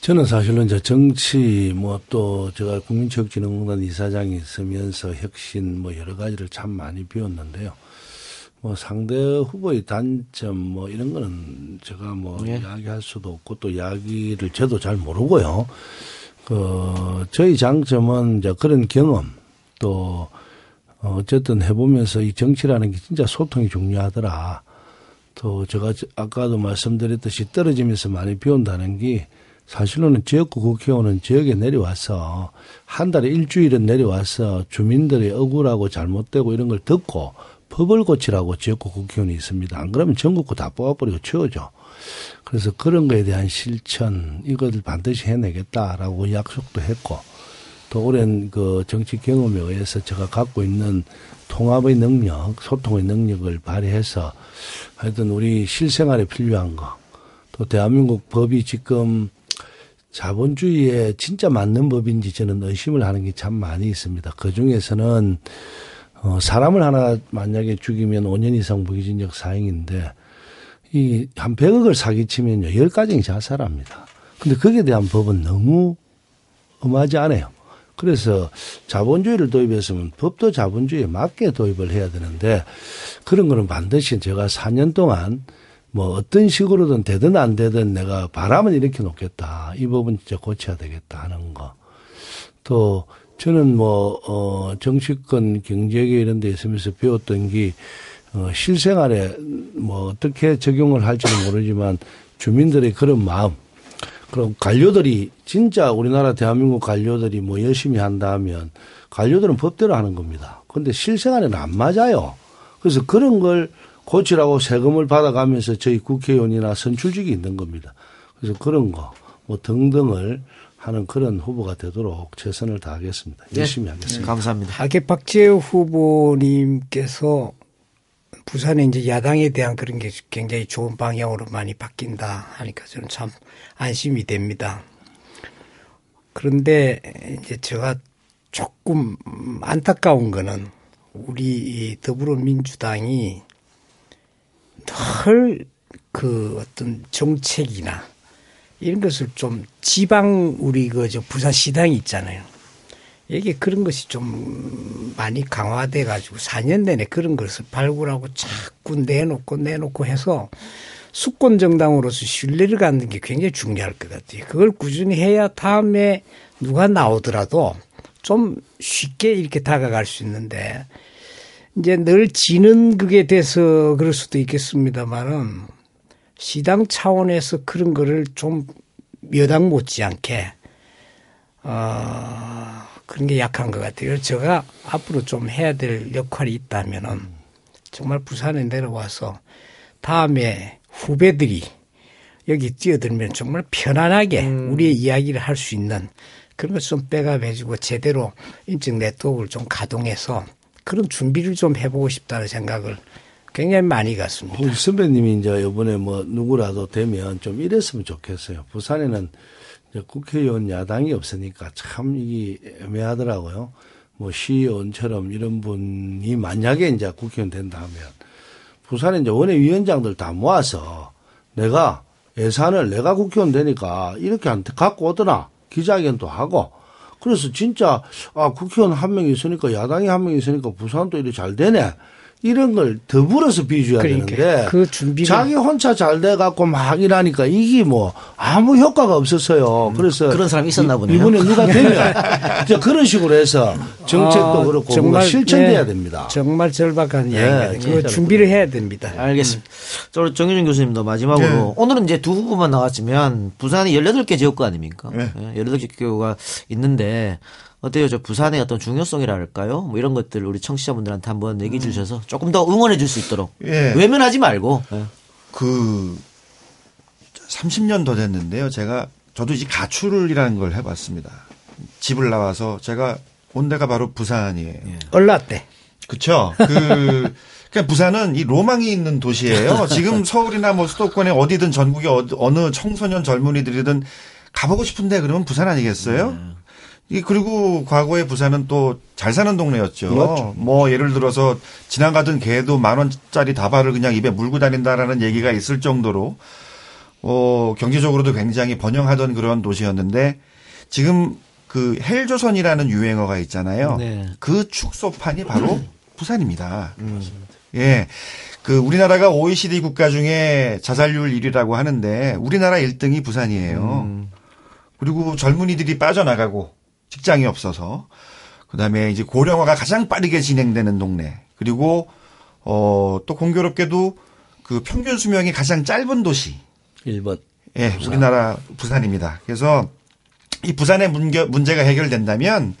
저는 사실은 정치, 또 제가 국민체육진흥공단 이사장이 있으면서 혁신, 여러 가지를 참 많이 배웠는데요. 상대 후보의 단점, 이런 거는 제가 이야기할 수도 없고 또 이야기를 저도 잘 모르고요. 저희 장점은 이제 그런 경험 또 어쨌든 해보면서 이 정치라는 게 진짜 소통이 중요하더라. 또 제가 아까도 말씀드렸듯이 떨어지면서 많이 배운다는 게 사실은 지역구 국회의원은 지역에 내려와서 한 달에 일주일은 내려와서 주민들의 억울하고 잘못되고 이런 걸 듣고 법을 고치라고 지역구 국회의원이 있습니다. 안 그러면 전국구 다 뽑아버리고 채우죠. 그래서 그런 거에 대한 실천, 이것을 반드시 해내겠다라고 약속도 했고, 또 오랜 그 정치 경험에 의해서 제가 갖고 있는 통합의 능력, 소통의 능력을 발휘해서 하여튼 우리 실생활에 필요한 거, 또 대한민국 법이 지금 자본주의에 진짜 맞는 법인지 저는 의심을 하는 게 참 많이 있습니다. 그 중에서는 사람을 하나 만약에 죽이면 5년 이상 무기징역 사형인데 이 한 100억을 사기치면요 10가정이 자살합니다. 근데 거기에 대한 법은 너무 엄하지 않아요. 그래서 자본주의를 도입했으면 법도 자본주의에 맞게 도입을 해야 되는데 그런 거는 반드시 제가 4년 동안 뭐 어떤 식으로든 되든 안 되든 내가 바람을 일으켜 놓겠다. 이 부분 진짜 고쳐야 되겠다 하는 거. 또 저는 뭐 정치권 경제계 이런 데 있으면서 배웠던 게 실생활에 뭐 어떻게 적용을 할지는 모르지만 주민들의 그런 마음. 그럼 관료들이 진짜 우리나라 대한민국 관료들이 뭐 열심히 한다면 관료들은 법대로 하는 겁니다. 그런데 실생활에는 안 맞아요. 그래서 그런 걸 고치라고 세금을 받아가면서 저희 국회의원이나 선출직이 있는 겁니다. 그래서 그런 거, 뭐 등등을 하는 그런 후보가 되도록 최선을 다하겠습니다. 열심히 하겠습니다. 네, 감사합니다. 박재호 후보님께서 부산에 이제 야당에 대한 그런 게 굉장히 좋은 방향으로 많이 바뀐다 하니까 저는 참 안심이 됩니다. 그런데 이제 제가 조금 안타까운 거는 우리 더불어민주당이 늘 그 어떤 정책이나 이런 것을 좀 지방 우리 그 저 부산시당이 있잖아요. 이게 그런 것이 좀 많이 강화돼 가지고 4년 내내 그런 것을 발굴하고 자꾸 내놓고 해서 수권 정당으로서 신뢰를 갖는 게 굉장히 중요할 것 같아요. 그걸 꾸준히 해야 다음에 누가 나오더라도 좀 쉽게 이렇게 다가갈 수 있는데 이제 늘 지는 그게 돼서 그럴 수도 있겠습니다만은 시당 차원에서 그런 거를 좀 여당 못지않게 그런 게 약한 것 같아요. 제가 앞으로 좀 해야 될 역할이 있다면은 정말 부산에 내려와서 다음에 후배들이 여기 뛰어들면 정말 편안하게 우리의 이야기를 할 수 있는 그런 것을 좀 백업해주고 제대로 인적 네트워크를 좀 가동해서 그런 준비를 좀 해보고 싶다는 생각을 굉장히 많이 갖습니다. 우리 선배님이 이제 이번에 뭐 누구라도 되면 좀 이랬으면 좋겠어요. 부산에는 이제 국회의원 야당이 없으니까 참 이게 애매하더라고요. 뭐 시의원처럼 이런 분이 만약에 이제 국회의원 된다 하면 부산에 이제 원외위원장들 다 모아서 내가 예산을 내가 국회의원 되니까 이렇게 갖고 오더나 기자회견도 하고 그래서 진짜 아 국회의원 한 명이 있으니까 야당이 한 명이 있으니까 부산도 이래 잘 되네. 이런 걸 더불어서 비유해야 되는데 그 준비가 자기 혼자 잘 돼갖고 막 일하니까 이게 뭐 아무 효과가 없었어요. 그래서 그런 사람이 있었나 보네요. 이번에 누가 되면 그런 식으로 해서 정책도 그렇고 정말 실천돼야 됩니다. 정말 절박한 이야기입니다. 그 준비를 해야 됩니다. 알겠습니다. 정희준 교수님도 마지막으로 오늘은 이제 두 후보만 나왔지만 부산이 18개 지역구 아닙니까? 네. 18개 지역구가 있는데 어때요? 저 부산의 어떤 중요성이랄까요? 뭐 이런 것들 우리 청취자분들한테 한번 얘기해 주셔서 조금 더 응원해 줄 수 있도록. 예. 외면하지 말고. 그 30년 더 됐는데요. 저도 이제 가출이라는 걸 해봤습니다. 집을 나와서 제가 온 데가 바로 부산이에요. 예. 얼라떼. 그렇죠. 그러니까 부산은 이 로망이 있는 도시예요. 지금 서울이나 뭐 수도권에 어디든 전국의 어느 청소년 젊은이들이든 가보고 싶은데 그러면 부산 아니겠어요? 그리고 과거에 부산은 또 잘 사는 동네였죠. 그렇죠. 뭐 예를 들어서 지나가던 개도 10,000원짜리 다발을 그냥 입에 물고 다닌다라는 얘기가 있을 정도로 경제적으로도 굉장히 번영하던 그런 도시였는데 지금 그 헬조선이라는 유행어가 있잖아요. 네. 그 축소판이 바로 부산입니다. 예. 그 우리나라가 OECD 국가 중에 자살률 1위라고 하는데 우리나라 1등이 부산이에요. 그리고 젊은이들이 빠져나가고 직장이 없어서 그다음에 이제 고령화가 가장 빠르게 진행되는 동네 그리고 또 공교롭게도 그 평균 수명이 가장 짧은 도시 1번 예 부산. 우리나라 부산입니다. 그래서 이 부산의 문제가 해결된다면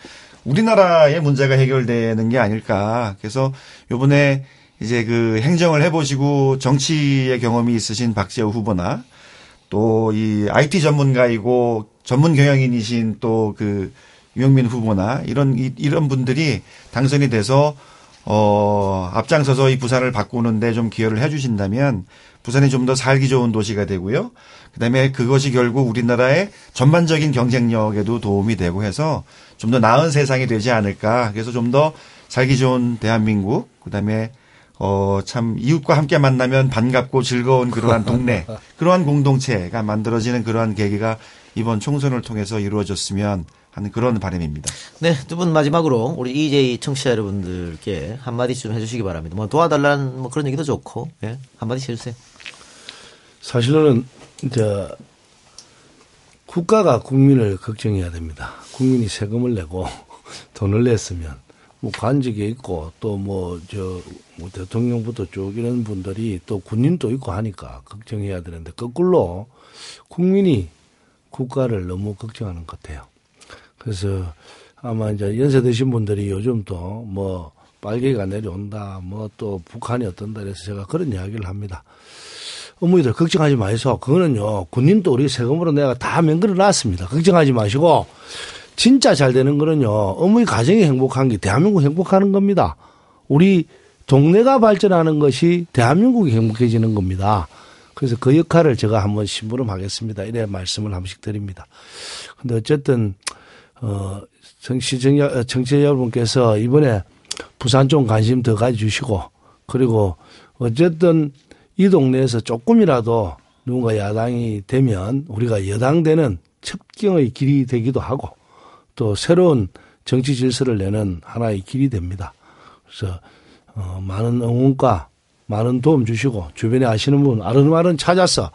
우리나라의 문제가 해결되는 게 아닐까. 그래서 이번에 이제 그 행정을 해보시고 정치의 경험이 있으신 박재호 후보나 또 이 IT 전문가이고 전문 경영인이신 또 그 유영민 후보나 이런 분들이 당선이 돼서 앞장서서 이 부산을 바꾸는데 좀 기여를 해주신다면 부산이 좀 더 살기 좋은 도시가 되고요. 그다음에 그것이 결국 우리나라의 전반적인 경쟁력에도 도움이 되고 해서 좀 더 나은 세상이 되지 않을까. 그래서 좀 더 살기 좋은 대한민국, 그다음에 참 이웃과 함께 만나면 반갑고 즐거운 그러한 동네, 그러한 공동체가 만들어지는 그러한 계기가 이번 총선을 통해서 이루어졌으면 하는 그런 바람입니다. 네, 두 분 마지막으로 우리 EJ 청취자 여러분들께 한마디씩 좀 해주시기 바랍니다. 뭐 도와달라는 뭐 그런 얘기도 좋고, 예, 한마디씩 해주세요. 사실은 이제 국가가 국민을 걱정해야 됩니다. 국민이 세금을 내고 돈을 냈으면 뭐 관직이 있고 또 뭐 뭐 대통령부터 쭉 이런 분들이 또 군인도 있고 하니까 걱정해야 되는데 거꾸로 국민이 국가를 너무 걱정하는 것 같아요. 그래서 아마 이제 연세 드신 분들이 요즘 또 뭐 빨갱이가 내려온다, 뭐 또 북한이 어떤다 해서 제가 그런 이야기를 합니다. 어머니들 걱정하지 마세요. 그거는요, 군인도 우리 세금으로 내가 다 맹글어 놨습니다. 걱정하지 마시고 진짜 잘 되는 거는요, 어머니 가정이 행복한 게 대한민국 행복하는 겁니다. 우리 동네가 발전하는 것이 대한민국이 행복해지는 겁니다. 그래서 그 역할을 제가 한번 심부름하겠습니다. 이래 말씀을 한 번씩 드립니다. 근데 어쨌든 정치자 여러분께서 이번에 부산 좀 관심 더 가져주시고, 그리고 어쨌든 이 동네에서 조금이라도 누군가 야당이 되면 우리가 여당되는 첩경의 길이 되기도 하고 또 새로운 정치 질서를 내는 하나의 길이 됩니다. 그래서 많은 응원과 많은 도움 주시고, 주변에 아시는 분 아른아른 찾아서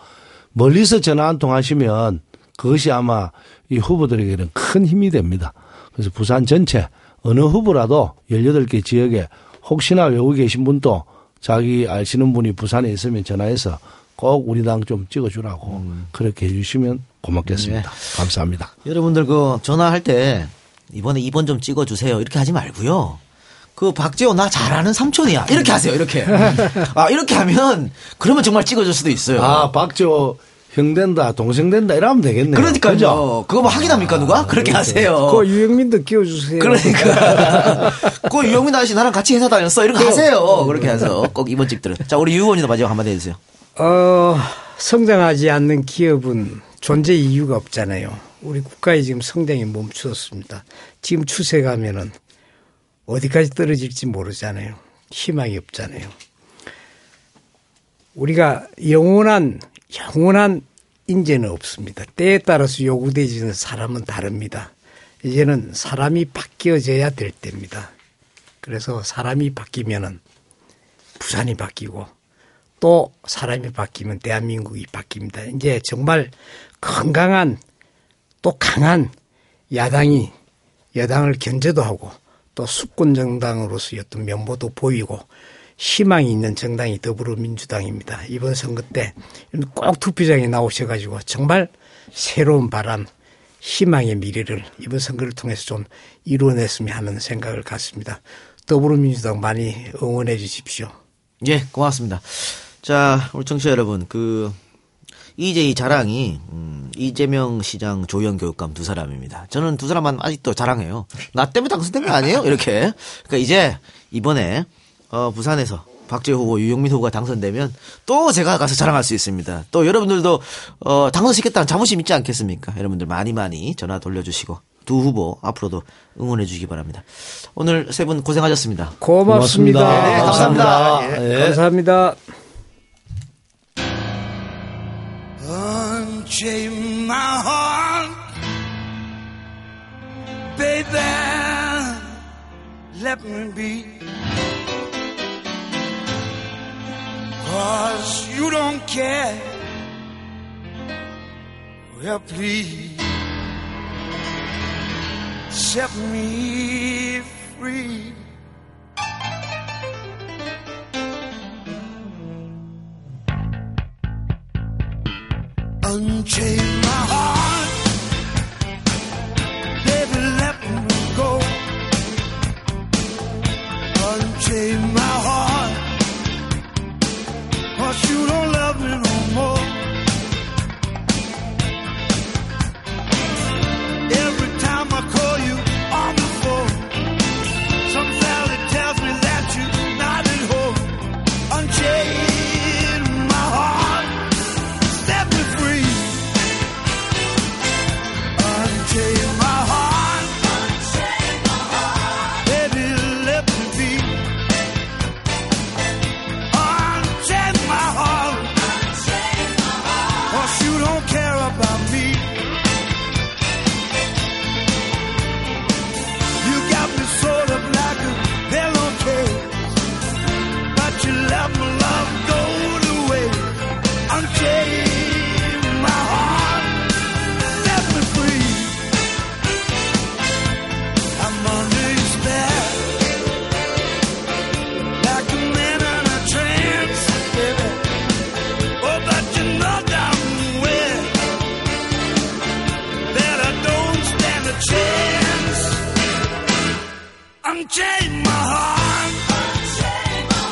멀리서 전화 한 통 하시면 그것이 아마 이 후보들에게는 큰 힘이 됩니다. 그래서 부산 전체 어느 후보라도 18개 지역에 혹시나 외국에 계신 분도 자기 아시는 분이 부산에 있으면 전화해서 꼭 우리 당 좀 찍어주라고 그렇게 해주시면 고맙겠습니다. 네. 감사합니다. 여러분들 그 전화할 때 이번에 2번 좀 찍어주세요 이렇게 하지 말고요. 그 박재호 나 잘하는 삼촌이야 이렇게 하세요. 이렇게. 아 이렇게 하면 그러면 정말 찍어줄 수도 있어요. 아 박재호 형 된다, 동생 된다, 이러면 되겠네요. 그러니까요. 그죠? 그거 뭐 확인합니까, 누가? 그렇게 하세요. 그거 유영민도 끼워주세요. 그러니까. 그거 유영민 아저씨 나랑 같이 회사 다녔어. 이런 거 하세요. 그렇게 해서 꼭 이번 집들은. 자, 우리 유 의원님도 마지막 한마디 해주세요. 성장하지 않는 기업은 존재 이유가 없잖아요. 우리 국가의 지금 성장이 멈추었습니다. 지금 추세 가면은 어디까지 떨어질지 모르잖아요. 희망이 없잖아요. 우리가 영원한 인재는 없습니다. 때에 따라서 요구되지는 사람은 다릅니다. 이제는 사람이 바뀌어져야 될 때입니다. 그래서 사람이 바뀌면은 부산이 바뀌고 또 사람이 바뀌면 대한민국이 바뀝니다. 이제 정말 건강한 또 강한 야당이 여당을 견제도 하고 또 수권 정당으로서 어떤 면모도 보이고 희망이 있는 정당이 더불어민주당입니다. 이번 선거 때 꼭 투표장에 나오셔가지고 정말 새로운 바람, 희망의 미래를 이번 선거를 통해서 좀 이루어냈으면 하는 생각을 갖습니다. 더불어민주당 많이 응원해 주십시오. 예, 고맙습니다. 자, 우리 청취자 여러분, 그 EJ 자랑이 이재명 시장, 조희연 교육감 두 사람입니다. 저는 두 사람만 아직도 자랑해요. 나 때문에 당선된 거 아니에요? 이렇게. 그러니까 이제 이번에 부산에서 박재호 후보, 유영민 후보가 당선되면 또 제가 가서 자랑할 수 있습니다. 또 여러분들도 당선시켰다는 자부심 있지 않겠습니까? 여러분들 많이 많이 전화 돌려주시고 두 후보 앞으로도 응원해 주시기 바랍니다. 오늘 세 분 고생하셨습니다. 고맙습니다. 네, 감사합니다. 네, 감사합니다. Unchain my heart, baby, let me be. Cause you don't care. Well, please set me free. Unchain my heart, baby, let me go. Unchain my heart. 'Cause you don't love me no more. Every time I call you on the phone, some valley tells me that you're not at home. Unchain my heart, set me free. Unchain my heart. Unchain my heart. Unchain my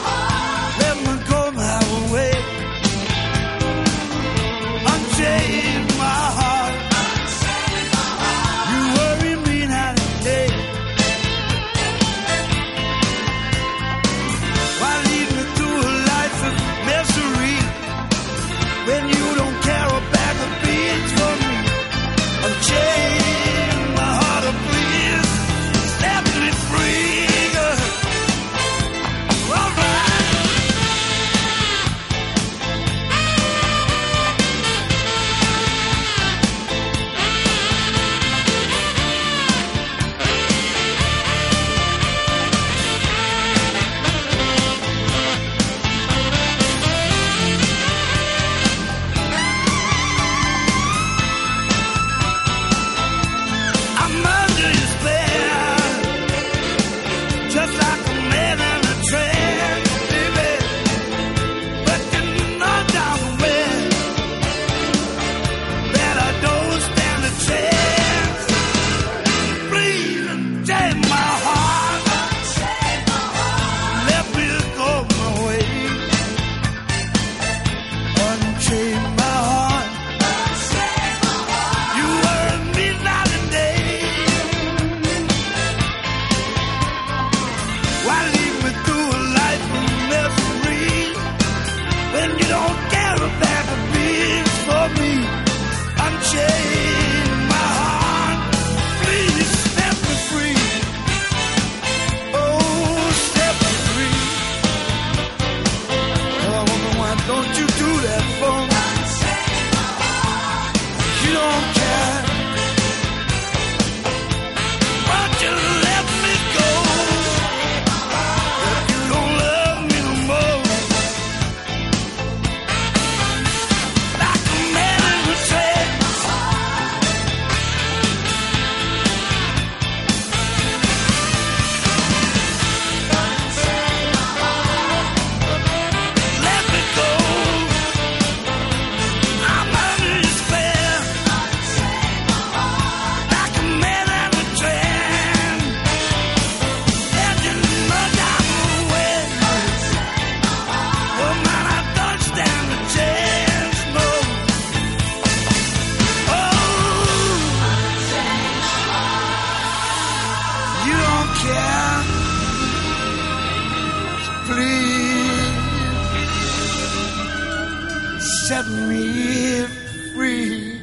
heart. Let me go my way. Unchain my heart. Unchain my heart. You worry me night and day. Why lead me through a life of misery when you don't care a bag of beans for me? Unchain. Set me free.